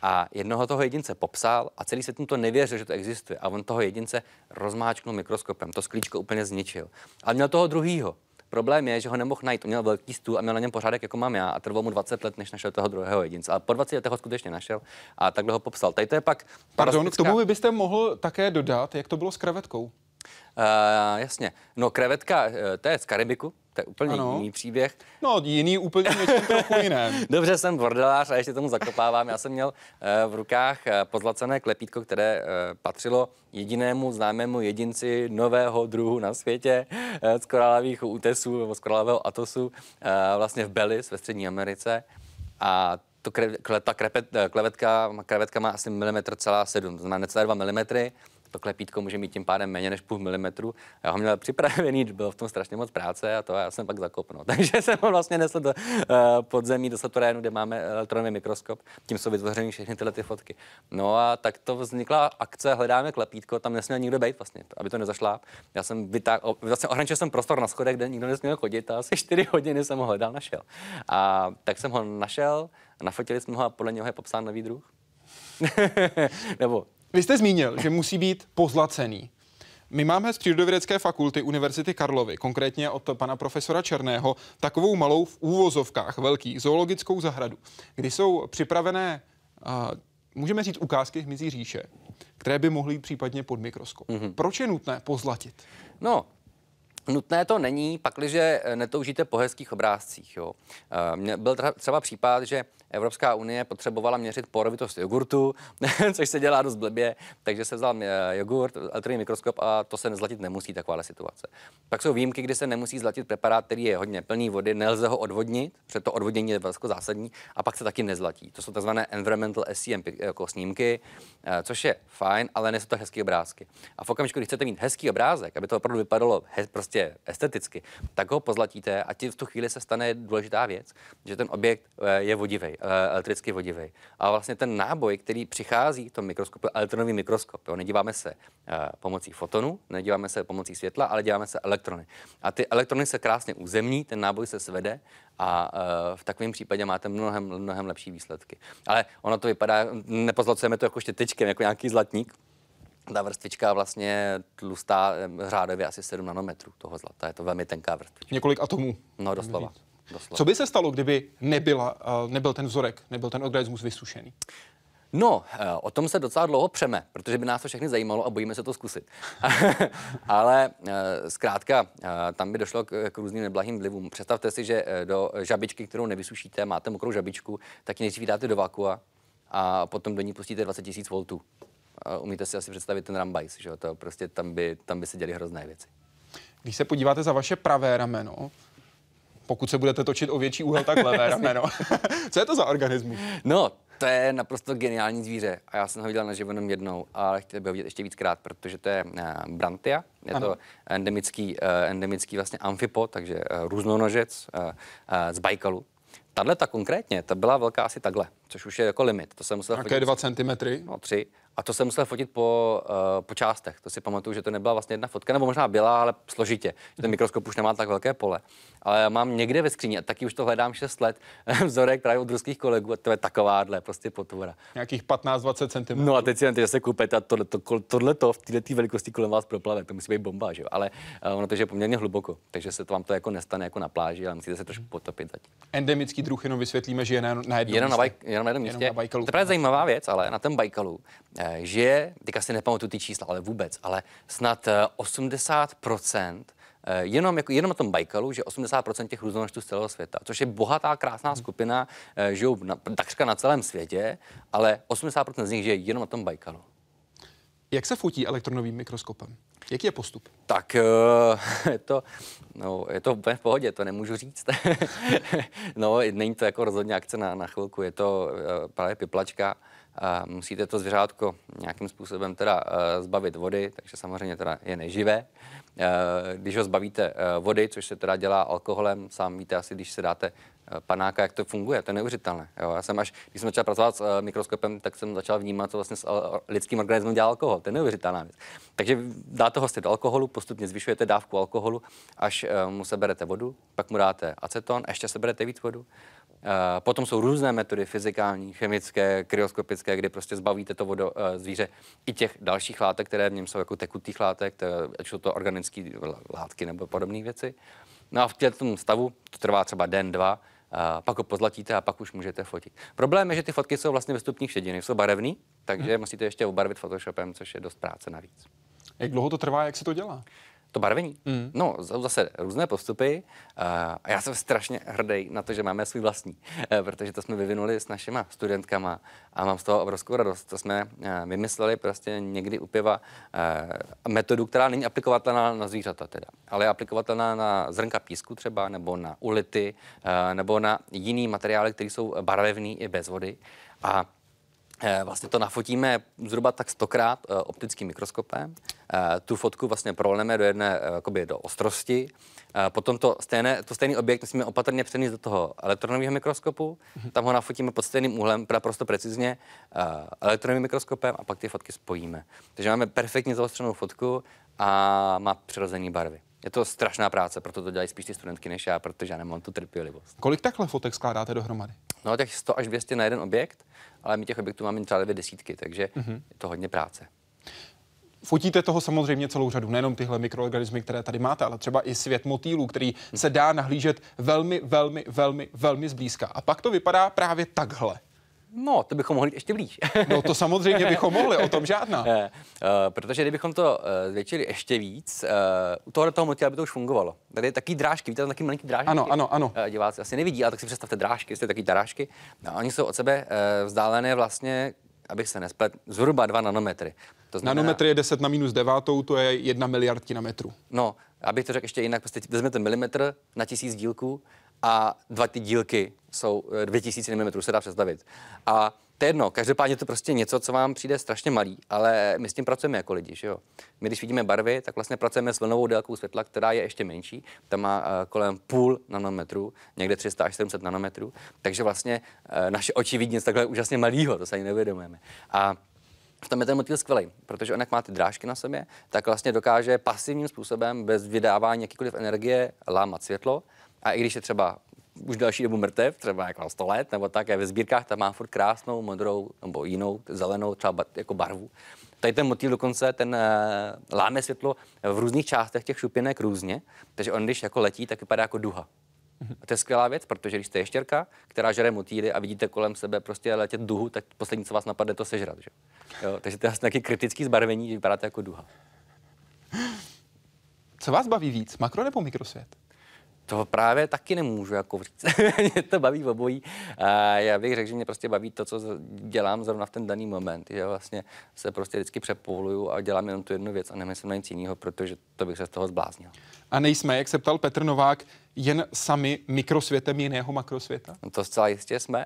A jednoho toho jedince popsal a celý svět mu to nevěřil, že to existuje a on toho jedince rozmáčknul mikroskopem, to sklíčko úplně zničil. A měl toho druhýho. Problém je, že ho nemohl najít. On měl velký stůl a měl na něm pořádek, jako mám já, a trvalo mu dvacet let, než našel toho druhého jedince. A po dvaceti letech ho skutečně našel a takhle ho popsal. Tady to je pak. Pardon, paraspická... k tomu byste mohl také dodat, jak to bylo s krevetkou? Uh, jasně. No, krevetka, to je z Karibiku. To je úplně ano. jiný příběh. No, jiný úplně trochu jiném. Dobře, jsem bordelář a ještě tomu zakopávám. Já jsem měl uh, v rukách uh, pozlacené klepítko, které uh, patřilo jedinému známému jedinci nového druhu na světě uh, z korálových útesů nebo z korálového atosu uh, vlastně v Belize ve Střední Americe. A to kre, kle, ta krepet, klevetka, krevetka má asi milimetr celá sedm, znamená necelé dva milimetry. To klepítko může mít tím pádem méně než půl milimetru. Já ho měl připravený, bylo v tom strašně moc práce a to já jsem pak zakopnul. Takže jsem ho vlastně nesl do uh, podzemí, do Saturénu, kde máme elektronový mikroskop. Tím jsou vytvořeny všechny tyhle ty fotky. No a tak to vznikla akce Hledáme klepítko, tam nesměl nikdo bejt vlastně, aby to nezašláp. Já jsem vytáhl, vlastně ohraničil jsem prostor na schodech, kde nikdo nesměl chodit a asi čtyři hodiny jsem ho hledal, našel. A tak jsem ho našel, nafotili jsme ho a podle něho je popsán nový druh. Nebo vy jste zmínil, že musí být pozlacený. My máme z Přírodovědecké fakulty Univerzity Karlovy, konkrétně od pana profesora Černého, takovou malou v úvozovkách velký zoologickou zahradu, kdy jsou připravené, uh, můžeme říct, ukázky hmyzí říše, které by mohly případně pod mikroskop. Mm-hmm. Proč je nutné pozlatit? No, nutné to není, pakliže netoužíte po hezkých obrázcích. Jo. Byl třeba případ, že Evropská unie potřebovala měřit porovitost jogurtu, což se dělá dost blbě, takže se vzal jogurt, elektronový mikroskop a to se nezlatit nemusí, taková situace. Pak jsou výjimky, kdy se nemusí zlatit preparát, který je hodně plný vody, nelze ho odvodnit, protože to odvodnění je velmi zásadní, a pak se taky nezlatí. To jsou tzv. Environmental S E M jako snímky, což je fajn, ale nejsou to hezké obrázky. A v okamžiku, když chcete mít hezký obrázek, aby to opravdu vypadalo hez, prostě esteticky, tak ho pozlatíte a ti v tu chvíli se stane důležitá věc, že ten objekt je vodivej, elektricky vodivej. A vlastně ten náboj, který přichází v tom mikroskopu, elektronový mikroskop, jo, nedíváme se pomocí fotonu, nedíváme se pomocí světla, ale díváme se elektrony. A ty elektrony se krásně uzemní, ten náboj se svede a v takovém případě máte mnohem, mnohem lepší výsledky. Ale ono to vypadá, nepozlacujeme to jako štětečkem, jako nějaký zlatník. Ta vrstvička vlastně tlustá řádově asi sedm nanometrů toho zlata. Je to velmi tenká vrstvička. Několik atomů. No, doslova. doslova. Co by se stalo, kdyby nebyla, nebyl ten vzorek, nebyl ten organismus vysušený? No, o tom se docela dlouho přeme, protože by nás to všechny zajímalo a bojíme se to zkusit. Ale zkrátka, tam by došlo k, k různým neblahým vlivům. Představte si, že do žabičky, kterou nevysušíte, máte mokrou žabičku, tak ji nejdřív dáte do vakua a potom do ní pustíte dvacet tisíc voltů. Umíte si asi představit ten rambajs, že jo? To prostě tam by, tam by se děly hrozné věci. Když se podíváte za vaše pravé rameno, pokud se budete točit o větší úhel, tak levé rameno. Co je to za organismus? No, to je naprosto geniální zvíře a já jsem ho viděl naživo jenom jednou, ale chtěl bych ho vidět ještě víckrát, protože to je brantia, je ano. to endemický, endemický vlastně amfipod, takže různonožec z Baikalu. Tahle ta konkrétně, ta byla velká asi takhle, což už je jako limit. To jsem musel. Jaké dva centimetry? No, tři. A to jsem musel fotit po, uh, po částech. To si pamatuju, že to nebyla vlastně jedna fotka, nebo možná byla, ale složitě. Že ten mikroskop už nemá tak velké pole. Ale mám někde ve skříni, a taky už to hledám šest let, vzorek právě od ruských kolegů, a to je takováhle prostě potvora. Nějakých patnáct až dvacet centimetrů. No a teď si jen, že se koupete a tohleto v této velikosti kolem vás proplave, to musí být bomba, že jo? Ale uh, ono to je poměrně hluboko, takže se to vám to jako nestane jako na pláži, ale musíte se trošku potopit zatím. Endemický druh jenom vysvětlíme, že je na, na jednom jenom místě. Na, jenom na jednom místě. Jenom na Baikalu. To je zajímavá věc, ale na tom Baikalu žije, teďka si nepamatuju ty čísla, ale vůbec, ale snad osmdesát procent, jenom, jako, jenom na tom Baikalu, že osmdesát procent těch různorodců z celého světa, což je bohatá, krásná skupina, žijou na, takřka na celém světě, ale osmdesát procent z nich žije jenom na tom Baikalu. Jak se fotí elektronovým mikroskopem? Jaký je postup? Tak je to, no, je to úplně v pohodě, to nemůžu říct. No, není to jako rozhodně akce na, na chvilku, je to právě piplačka. Uh, musíte to zvěřátko nějakým způsobem teda uh, zbavit vody, takže samozřejmě teda je neživé. Uh, když ho zbavíte uh, vody, což se teda dělá alkoholem, sám víte asi, když se dáte uh, panáka, jak to funguje, to je neuvěřitelné. Jo, já jsem až, když jsem začal pracovat s uh, mikroskopem, tak jsem začal vnímat, co vlastně s uh, lidským organismem dělá alkohol, to je neuvěřitelná věc. Takže dáte ho do alkoholu, postupně zvyšujete dávku alkoholu, až uh, mu seberete vodu, pak mu dáte aceton, ještě seberete víc vodu. Potom jsou různé metody fyzikální, chemické, kryoskopické, kdy prostě zbavíte to vodo, zvíře i těch dalších látek, které v něm jsou jako tekutých látek, to, ať jsou to organické látky nebo podobné věci. No a v tom stavu to trvá třeba den, dva, pak ho pozlatíte a pak už můžete fotit. Problém je, že ty fotky jsou vlastně ve stupních šediny, jsou barevný, takže hmm. musíte ještě obarvit Photoshopem, což je dost práce navíc. Jak dlouho to trvá, jak se to dělá? To barvení. Mm. No, zase různé postupy. A já jsem strašně hrdý na to, že máme svůj vlastní, protože to jsme vyvinuli s našima studentkama a mám z toho obrovskou radost. To jsme vymysleli prostě někdy u piva metodu, která není aplikovatelná na zvířata teda, ale je aplikovatelná na zrnka písku třeba, nebo na ulity, nebo na jiný materiály, které jsou barevný i bez vody. A vlastně to nafotíme zhruba tak stokrát optickým mikroskopem. Tu fotku vlastně prolneme do jedné jakoby do ostrosti. Potom to stejné, to stejný objekt musíme opatrně přenést do toho elektronového mikroskopu. Tam ho nafotíme pod stejným úhlem, naprosto precizně elektronovým mikroskopem a pak ty fotky spojíme. Takže máme perfektně zaostřenou fotku a má přirozené barvy. Je to strašná práce, proto to dělají spíš ty studentky než já, protože já nemám tu trpělivost. Kolik takhle fotek skládáte dohromady? No, těch sto až dvě stě na jeden objekt, ale my těch objektů máme třeba dvě desítky, takže mm-hmm. je to hodně práce. Fotíte toho samozřejmě celou řadu, nejenom tyhle mikroorganismy, které tady máte, ale třeba i svět motýlů, který mm. se dá nahlížet velmi, velmi, velmi, velmi zblízka. A pak to vypadá právě takhle. No, to bychom mohli ještě blíž. No to samozřejmě bychom mohli, o tom žádná. Ne, protože kdybychom to zvětšili ještě víc, u tohohle toho motýla by to už fungovalo. Tady je taky drážky, víte, tam taky malinký drážky. Ano, ano, ano. Diváci asi nevidí, ale tak si představte drážky, jestli taky drážky. No, oni jsou od sebe vzdálené vlastně, abych se nesplet, zhruba dva nanometry. To znamená, nanometry je deset na minus devátou, to je jedna miliardina metru. No, abych to řekl ještě jinak, prostě vezmete milimetr na tisíc dílků a dva ty dílky jsou dvě tisíce milimetrů, se dá představit. A to je jedno, každopádně to prostě něco, co vám přijde strašně malý, ale my s tím pracujeme jako lidi, že jo. My když vidíme barvy, tak vlastně pracujeme s vlnovou délkou světla, která je ještě menší, ta má uh, kolem půl nanometru, někde tři sta až sedm set nanometrů, takže vlastně uh, naše oči vidí něco takhle úžasně malýho, to se ani neuvědomujeme. A v tom je ten motýl skvělý, protože on, jak má ty drážky na sobě, tak vlastně dokáže pasivním způsobem, bez vydávání jakýkoliv energie, lámat světlo. A i když je třeba už další dobu mrtev, třeba jako sto let, nebo tak, je ve sbírkách, tam má furt krásnou, modrou, nebo jinou, zelenou, třeba bar, jako barvu. Tady ten motýl dokonce, ten uh, láme světlo v různých částech těch šupinek různě, takže on, když jako letí, tak vypadá jako duha. A to je skvělá věc, protože když jste ještěrka, která žere motýly a vidíte kolem sebe prostě letět duhu, tak poslední, co vás napadne, to sežrat, že? Jo, takže to je nějaký kritický zbarvení, že vypadáte jako duha. Co vás baví víc, makro nebo mikrosvět? To právě taky nemůžu jako říct. Mě to baví obojí. A já bych řekl, že mě prostě baví to, co dělám zrovna v ten daný moment. Že vlastně se prostě vždycky přepovoluju a dělám jenom tu jednu věc a nemyslím na nic jiného, protože to bych se z toho zbláznil. A nejsme, jak se ptal Petr Novák, jen sami mikrosvětem jiného makrosvěta? No to zcela jistě jsme.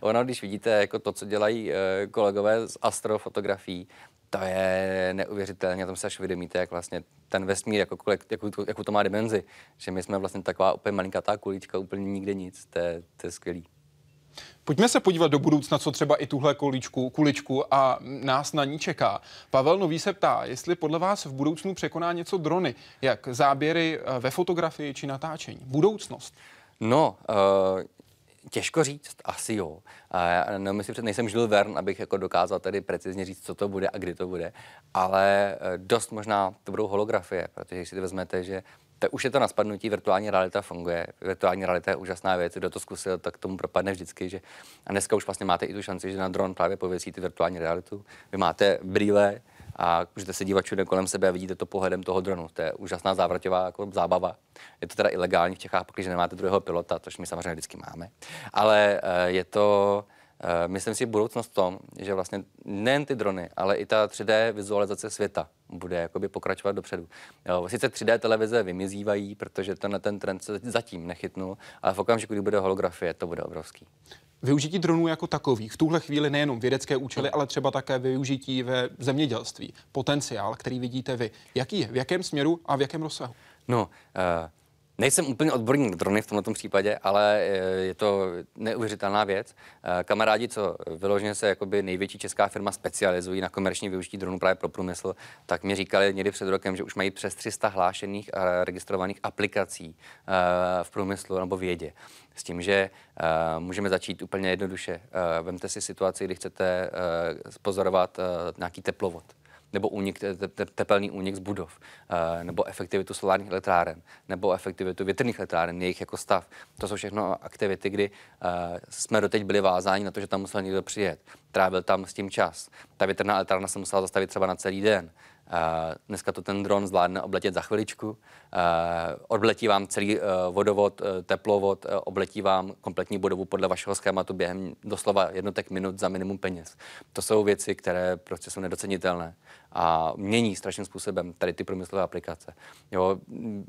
Ono, když vidíte jako to, co dělají kolegové z astrofotografií, to je neuvěřitelné, tam se až uvědomíte, jak vlastně ten vesmír, jako, jako, jako to má dimenzi, že my jsme vlastně taková úplně malinkatá kulička, úplně nikde nic, to je, to je skvělý. Pojďme se podívat do budoucna, co třeba i tuhle kuličku, kuličku a nás na ní čeká. Pavel Nový se ptá, jestli podle vás v budoucnu překoná něco drony, jak záběry ve fotografii či natáčení. Budoucnost? No, uh... těžko říct, asi jo. No, myslím, že nejsem Jules Verne, abych jako dokázal tady precizně říct, co to bude a kdy to bude, ale dost možná to budou holografie, protože když si to vezmete, že to už je to na spadnutí, virtuální realita funguje. Virtuální realita je úžasná věc, kdo to zkusil, tak tomu propadne vždycky, že a dneska už vlastně máte i tu šanci, že na dron právě pověsíte virtuální realitu. Vy máte brýle a můžete se dívat všude kolem sebe a vidíte to pohledem toho dronu. To je úžasná závratová jako zábava. Je to teda ilegální v Čechách, protože nemáte druhého pilota, což my samozřejmě vždycky máme. Ale je to, myslím si, budoucnost v tom, že vlastně nejen ty drony, ale i ta tři dé vizualizace světa bude jakoby pokračovat dopředu. Jo, sice tři dé televize vymizívají, protože tenhle ten trend se zatím nechytnul, ale v okamžiku, kdy bude holografie, to bude obrovský. Využití dronů jako takových, v tuhle chvíli nejenom vědecké účely, ale třeba také využití ve zemědělství. Potenciál, který vidíte vy, jaký je, v jakém směru a v jakém rozsahu? No, uh, nejsem úplně odborník drony v tomto případě, ale je to neuvěřitelná věc. Kamarádi, co vyloženě se jakoby největší česká firma specializují na komerční využití dronů právě pro průmysl, tak mi říkali někdy před rokem, že už mají přes tři sta hlášených a registrovaných aplikací v průmyslu nebo vědě. S tím, že uh, můžeme začít úplně jednoduše. Uh, vemte si situaci, kdy chcete uh, pozorovat uh, nějaký teplovod, nebo únik, te, te, tepelný únik z budov, uh, nebo efektivitu solárních elektráren, nebo efektivitu větrných elektráren, jejich jako stav. To jsou všechno aktivity, kdy uh, jsme doteď byli vázáni na to, že tam musel někdo přijet. Trávil tam s tím čas. Ta větrná elektrárna se musela zastavit třeba na celý den. Uh, dneska to ten dron zvládne obletět za chviličku, uh, odletí vám celý uh, vodovod, uh, teplovod, uh, obletí vám kompletní budovu podle vašeho schématu během doslova jednotek minut za minimum peněz. To jsou věci, které prostě jsou nedocenitelné a mění strašným způsobem tady ty průmyslové aplikace. Jo,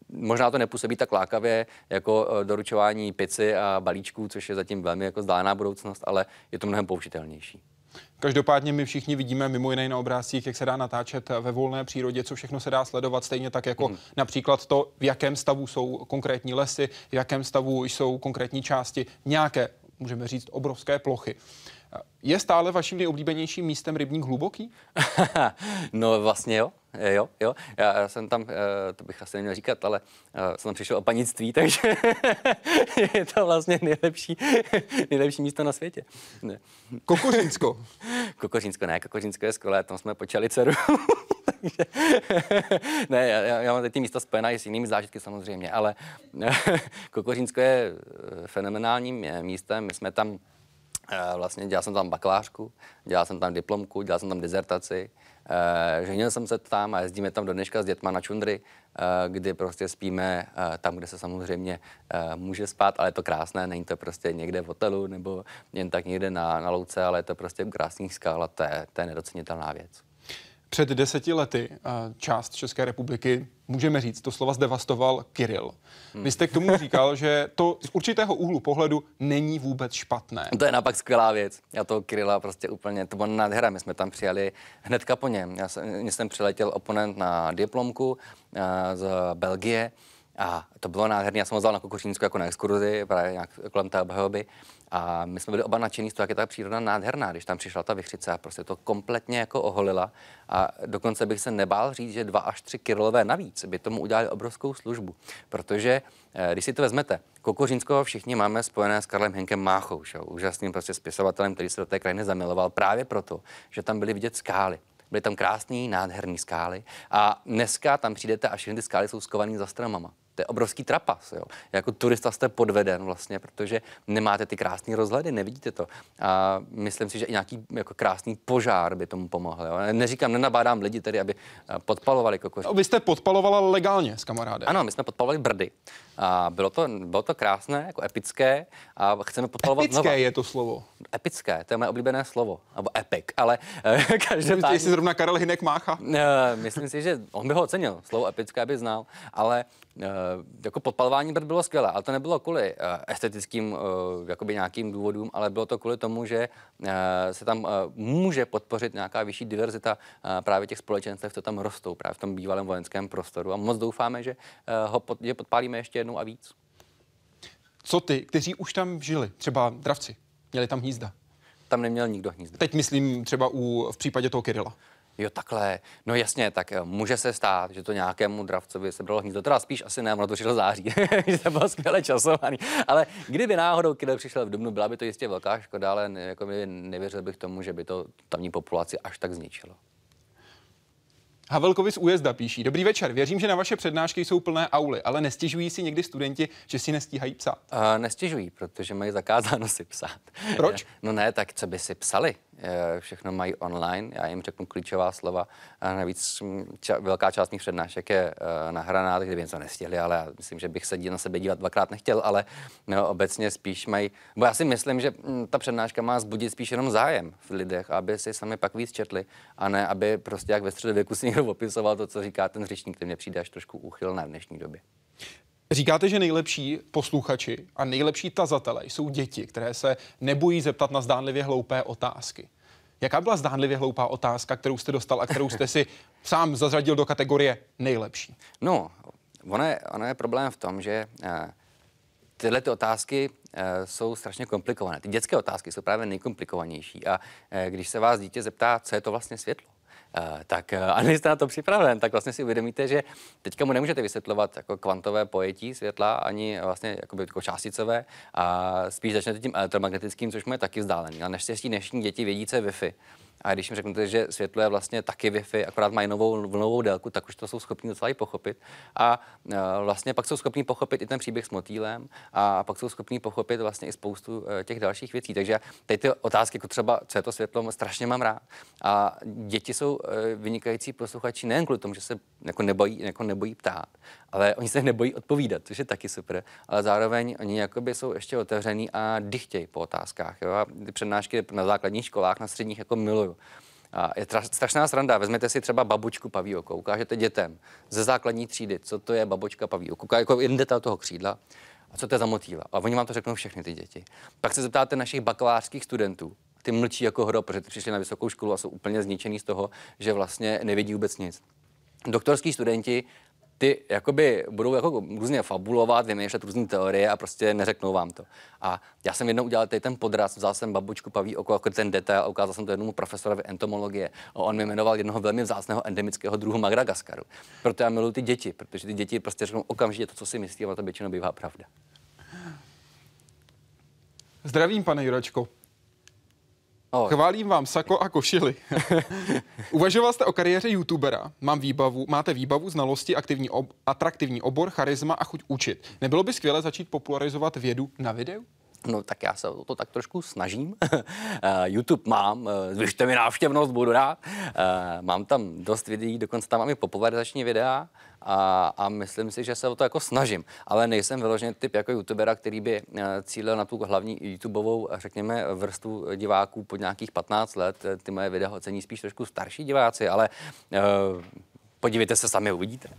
možná to nepůsobí tak lákavě jako uh, doručování pici a balíčků, což je zatím velmi jako vzdálená budoucnost, ale je to mnohem použitelnější. Každopádně my všichni vidíme mimo jiné na obrázcích, jak se dá natáčet ve volné přírodě, co všechno se dá sledovat, stejně tak jako mm. například to, v jakém stavu jsou konkrétní lesy, v jakém stavu jsou konkrétní části nějaké, můžeme říct, obrovské plochy. Je stále vaším nejoblíbenějším místem rybník Hluboký? No vlastně jo. Jo, jo. Já, já jsem tam, to bych asi neměl říkat, ale jsem tam přišel o panictví, takže je to vlastně nejlepší, nejlepší místo na světě. Ne. Kokořínsko. Kokořínsko, ne, Kokořínsko je skvělé, tam jsme počali dceru. Ne, já, já mám ty místa spojená i s jinými zážitky samozřejmě, ale Kokořínsko je fenomenálním místem, my jsme tam vlastně dělal jsem tam bakalářku, dělal jsem tam diplomku, dělal jsem tam dizertaci, ženil jsem se tam a jezdíme tam do dneška s dětma na čundry, kdy prostě spíme tam, kde se samozřejmě může spát, ale je to krásné, není to prostě někde v hotelu nebo jen tak někde na, na louce, ale je to prostě krásných skal a to je, to je nedocenitelná věc. Před deseti lety část České republiky, můžeme říct, to slova zdevastoval Kiril. Vy jste k tomu říkal, že to z určitého úhlu pohledu není vůbec špatné. To je napak skvělá věc. Já toho Kirila prostě úplně, to byla nádhera. My jsme tam přijali hnedka po něm. Já jsem, jsem přiletěl oponent na diplomku z Belgie a to bylo nádherné. Já jsem ho vzal na Kokořínsko jako na exkurzi, právě nějak kolem té obhajoby. A my jsme byli oba nadšení z toho, jak je ta příroda nádherná, když tam přišla ta vichřice a prostě to kompletně jako oholila. A dokonce bych se nebál říct, že dva až tři Kirilové navíc by tomu udělali obrovskou službu. Protože když si to vezmete, Kokořínsko všichni máme spojené s Karlem Henkem Máchou, že? Úžasným prostě spisovatelem, který se do té krajiny zamiloval právě proto, že tam byly vidět skály. Byly tam krásné, nádherné skály. A dneska tam přijdete a všechny ty skály jsou skované za stromama. To je obrovský trapas, jo. Jako turista jste podveden vlastně, protože nemáte ty krásné rozhledy, nevidíte to. A myslím si, že i nějaký jako krásný požár by tomu pomohl, jo. Neříkám, nenabádám lidi tedy, aby podpalovali Kokořínsko. Vy jste podpalovala legálně s kamarádem. Ano, my jsme podpalovali Brdy. A bylo to, bylo to krásné, jako epické a chceme podpalovat epické znova. Je to slovo. Epické, to je moje oblíbené slovo. Nebo epic, ale každopádně... Jsi zrovna Karel Hynek Mácha. Myslím si, že on by ho ocenil, slovo epické by znal, ale jako podpalování Brd bylo skvělé, ale to nebylo kvůli estetickým jakoby nějakým důvodům, ale bylo to kvůli tomu, že se tam může podpořit nějaká vyšší diverzita právě těch společenstv, co tam rostou právě v tom bývalém vojenském prostoru a moc doufáme, že ho pod, že podpálíme ještě jednou a víc. Co ty, kteří už tam žili, třeba dravci? Měli tam hnízda. Tam neměl nikdo hnízda. Teď myslím třeba u, v případě toho Kirila. Jo, takhle. No jasně, tak může se stát, že to nějakému dravcovi sebralo hnízdo. Teda spíš asi ne, ono to přišlo září, že to bylo skvěle časovaný. Ale kdyby náhodou Kyril přišel v dubnu, byla by to jistě velká škoda, ale jako nevěřil bych tomu, že by to tamní populaci až tak zničilo. Havelkovi z Újezda píší. Dobrý večer, věřím, že na vaše přednášky jsou plné auly, ale nestěžují si někdy studenti, že si nestíhají psát? Uh, nestěžují, protože mají zakázáno si psát. Proč? No ne, tak co by si psali? Všechno mají online, já jim řeknu klíčová slova. A navíc ča- velká část mých přednášek je uh, nahraná, tak kdyby něco nestihli, ale já myslím, že bych se na sebe dívat dvakrát nechtěl, ale no, obecně spíš mají, bo já si myslím, že m, ta přednáška má zbudit spíš jenom zájem v lidech, aby si sami pak víc četli, a ne aby prostě jak ve středověku si někdo opisoval to, co říká ten řečník, který mě přijde až trošku úchylné v dnešní době. Říkáte, že nejlepší posluchači a nejlepší tazatelé jsou děti, které se nebojí zeptat na zdánlivě hloupé otázky. Jaká byla zdánlivě hloupá otázka, kterou jste dostal a kterou jste si sám zařadil do kategorie nejlepší? No, ono je, ono je problém v tom, že eh, tyhle ty otázky eh, jsou strašně komplikované. Ty dětské otázky jsou právě nejkomplikovanější. A eh, když se vás dítě zeptá, co je to vlastně světlo, Uh, tak uh, a nejste na to připraven, tak vlastně si uvědomíte, že teďka mu nemůžete vysvětlovat jako kvantové pojetí světla, ani vlastně jakoby, jako částicové, a spíš začnete tím elektromagnetickým, což mu je taky vzdálený. Ale naštěstí dnešní děti vědí, co je Wi-Fi. A když jim řeknete, že světlo je vlastně taky Wi-Fi, akorát mají novou vlnovou délku, tak už to jsou schopni docela i pochopit. A uh, vlastně pak jsou schopni pochopit i ten příběh s motýlem, a pak jsou schopni pochopit vlastně i spoustu uh, těch dalších věcí. Takže teď ty otázky, jako třeba co je to světlo, strašně mám rád. A děti jsou vynikající posluchači nejen kvůli tomu, že se jako nebojí, jako nebojí ptát, ale oni se nebojí odpovídat, což je taky super, ale zároveň oni jakoby jsou ještě otevřený a dychtějí po otázkách. Jo? A ty přednášky na základních školách, na středních jako miluju. A je tra- strašná sranda. Vezměte si třeba babočku pavílku, ukážete dětem ze základní třídy, co to je babočka pavílku, jako jeden detail toho křídla, a co to je za motýla. A oni vám to řeknou všechny ty děti. Pak se zeptáte našich bakalářských studentů. Ty mlčí jako hro, protože přišli na vysokou školu a jsou úplně zničený z toho, že vlastně nevidí vůbec nic. Doktorský studenti, ty jakoby budou jako různě fabulovat, vymýšlet různé teorie a prostě neřeknou vám to. A já jsem jednou udělal tady ten podraz, vzal jsem babučku paví oko, jako ten detail, a ukázal jsem to jednomu profesorovi entomologie. A on mi jmenoval jednoho velmi vzácného endemického druhu Madagaskaru. Proto já miluji ty děti, protože ty děti prostě řeknou okamžitě to, co si myslí, a to většinou bývá pravda. Zdravím, pane Juračko. Oh. Chválím vám sako a košili. Uvažoval jste o kariéře youtubera. Mám výbavu, máte výbavu, znalosti, aktivní ob, atraktivní obor, charisma a chuť učit. Nebylo by skvěle začít popularizovat vědu na videu? No tak já se o to tak trošku snažím. YouTube mám, zvyšte mi návštěvnost, budu rád. Mám tam dost videí, dokonce tam mám i popularizační videa. A, a myslím si, že se o to jako snažím, ale nejsem vyložený typ jako youtubera, který by cílil na tu hlavní youtubeovou, řekněme, vrstvu diváků pod nějakých patnáct let. Ty moje videa ocení spíš trošku starší diváci, ale uh, podívejte se sami, uvidíte.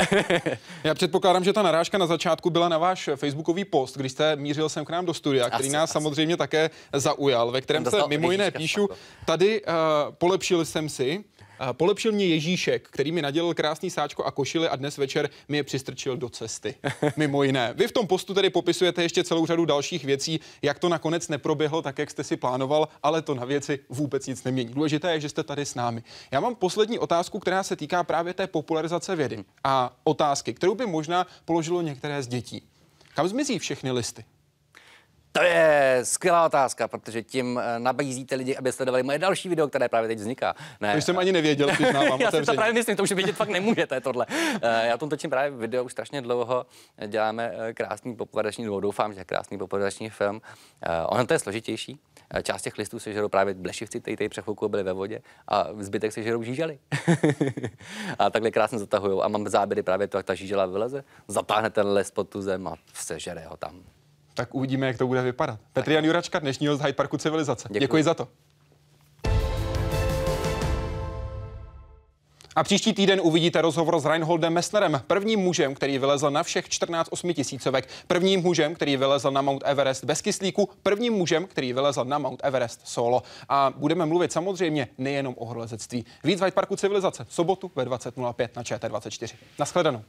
Já předpokládám, že ta narážka na začátku byla na váš facebookový post, když jste mířil sem k nám do studia, který asi, nás asi. samozřejmě také zaujal, ve kterém se mimo jiné píšu, tady uh, polepšil jsem si, Polepšil mě Ježíšek, který mi nadělil krásný sáčko a košili a dnes večer mi je přistrčil do cesty. Mimo jiné. Vy v tom postu tedy popisujete ještě celou řadu dalších věcí, jak to nakonec neproběhlo tak, jak jste si plánoval, ale to na věci vůbec nic nemění. Důležité je, že jste tady s námi. Já mám poslední otázku, která se týká právě té popularizace vědy a otázky, kterou by možná položilo některé z dětí. Kam zmizí všechny listy? To je skvělá otázka, protože tím nabízíte lidi, aby sledovali moje další video, které právě teď vzniká. Ne. To jsem ani nevěděl, přiznám vám. Já si to právě myslím, to už vědět fakt nemůžete, tohle. Já tom točím právě video už strašně dlouho, děláme krásný popularizační, doufám, že krásný popularizační film. Ono to je složitější. Část těch listů se žerou právě blešivci, kteří tady před chvilkou byli ve vodě, a zbytek se žerou žížaly. A takhle krásně zatahují. A mám záběry právě to, jak ta žížela vyleze, zatáhne ten les pod tu zem a sežere ho tam. Tak uvidíme, jak to bude vypadat. Petr Jan Juračka, dnešní host Hyde Parku Civilizace. Děkuji. Děkuji za to. A příští týden uvidíte rozhovor s Reinholdem Messnerem, prvním mužem, který vylezl na všech čtrnáct osmitisícovek, prvním mužem, který vylezl na Mount Everest bez kyslíku, prvním mužem, který vylezl na Mount Everest solo. A budeme mluvit samozřejmě nejenom o horolezectví. Víc Hyde Parku Civilizace v sobotu ve dvacet nula pět na ČT dvacet čtyři. Naschledanou.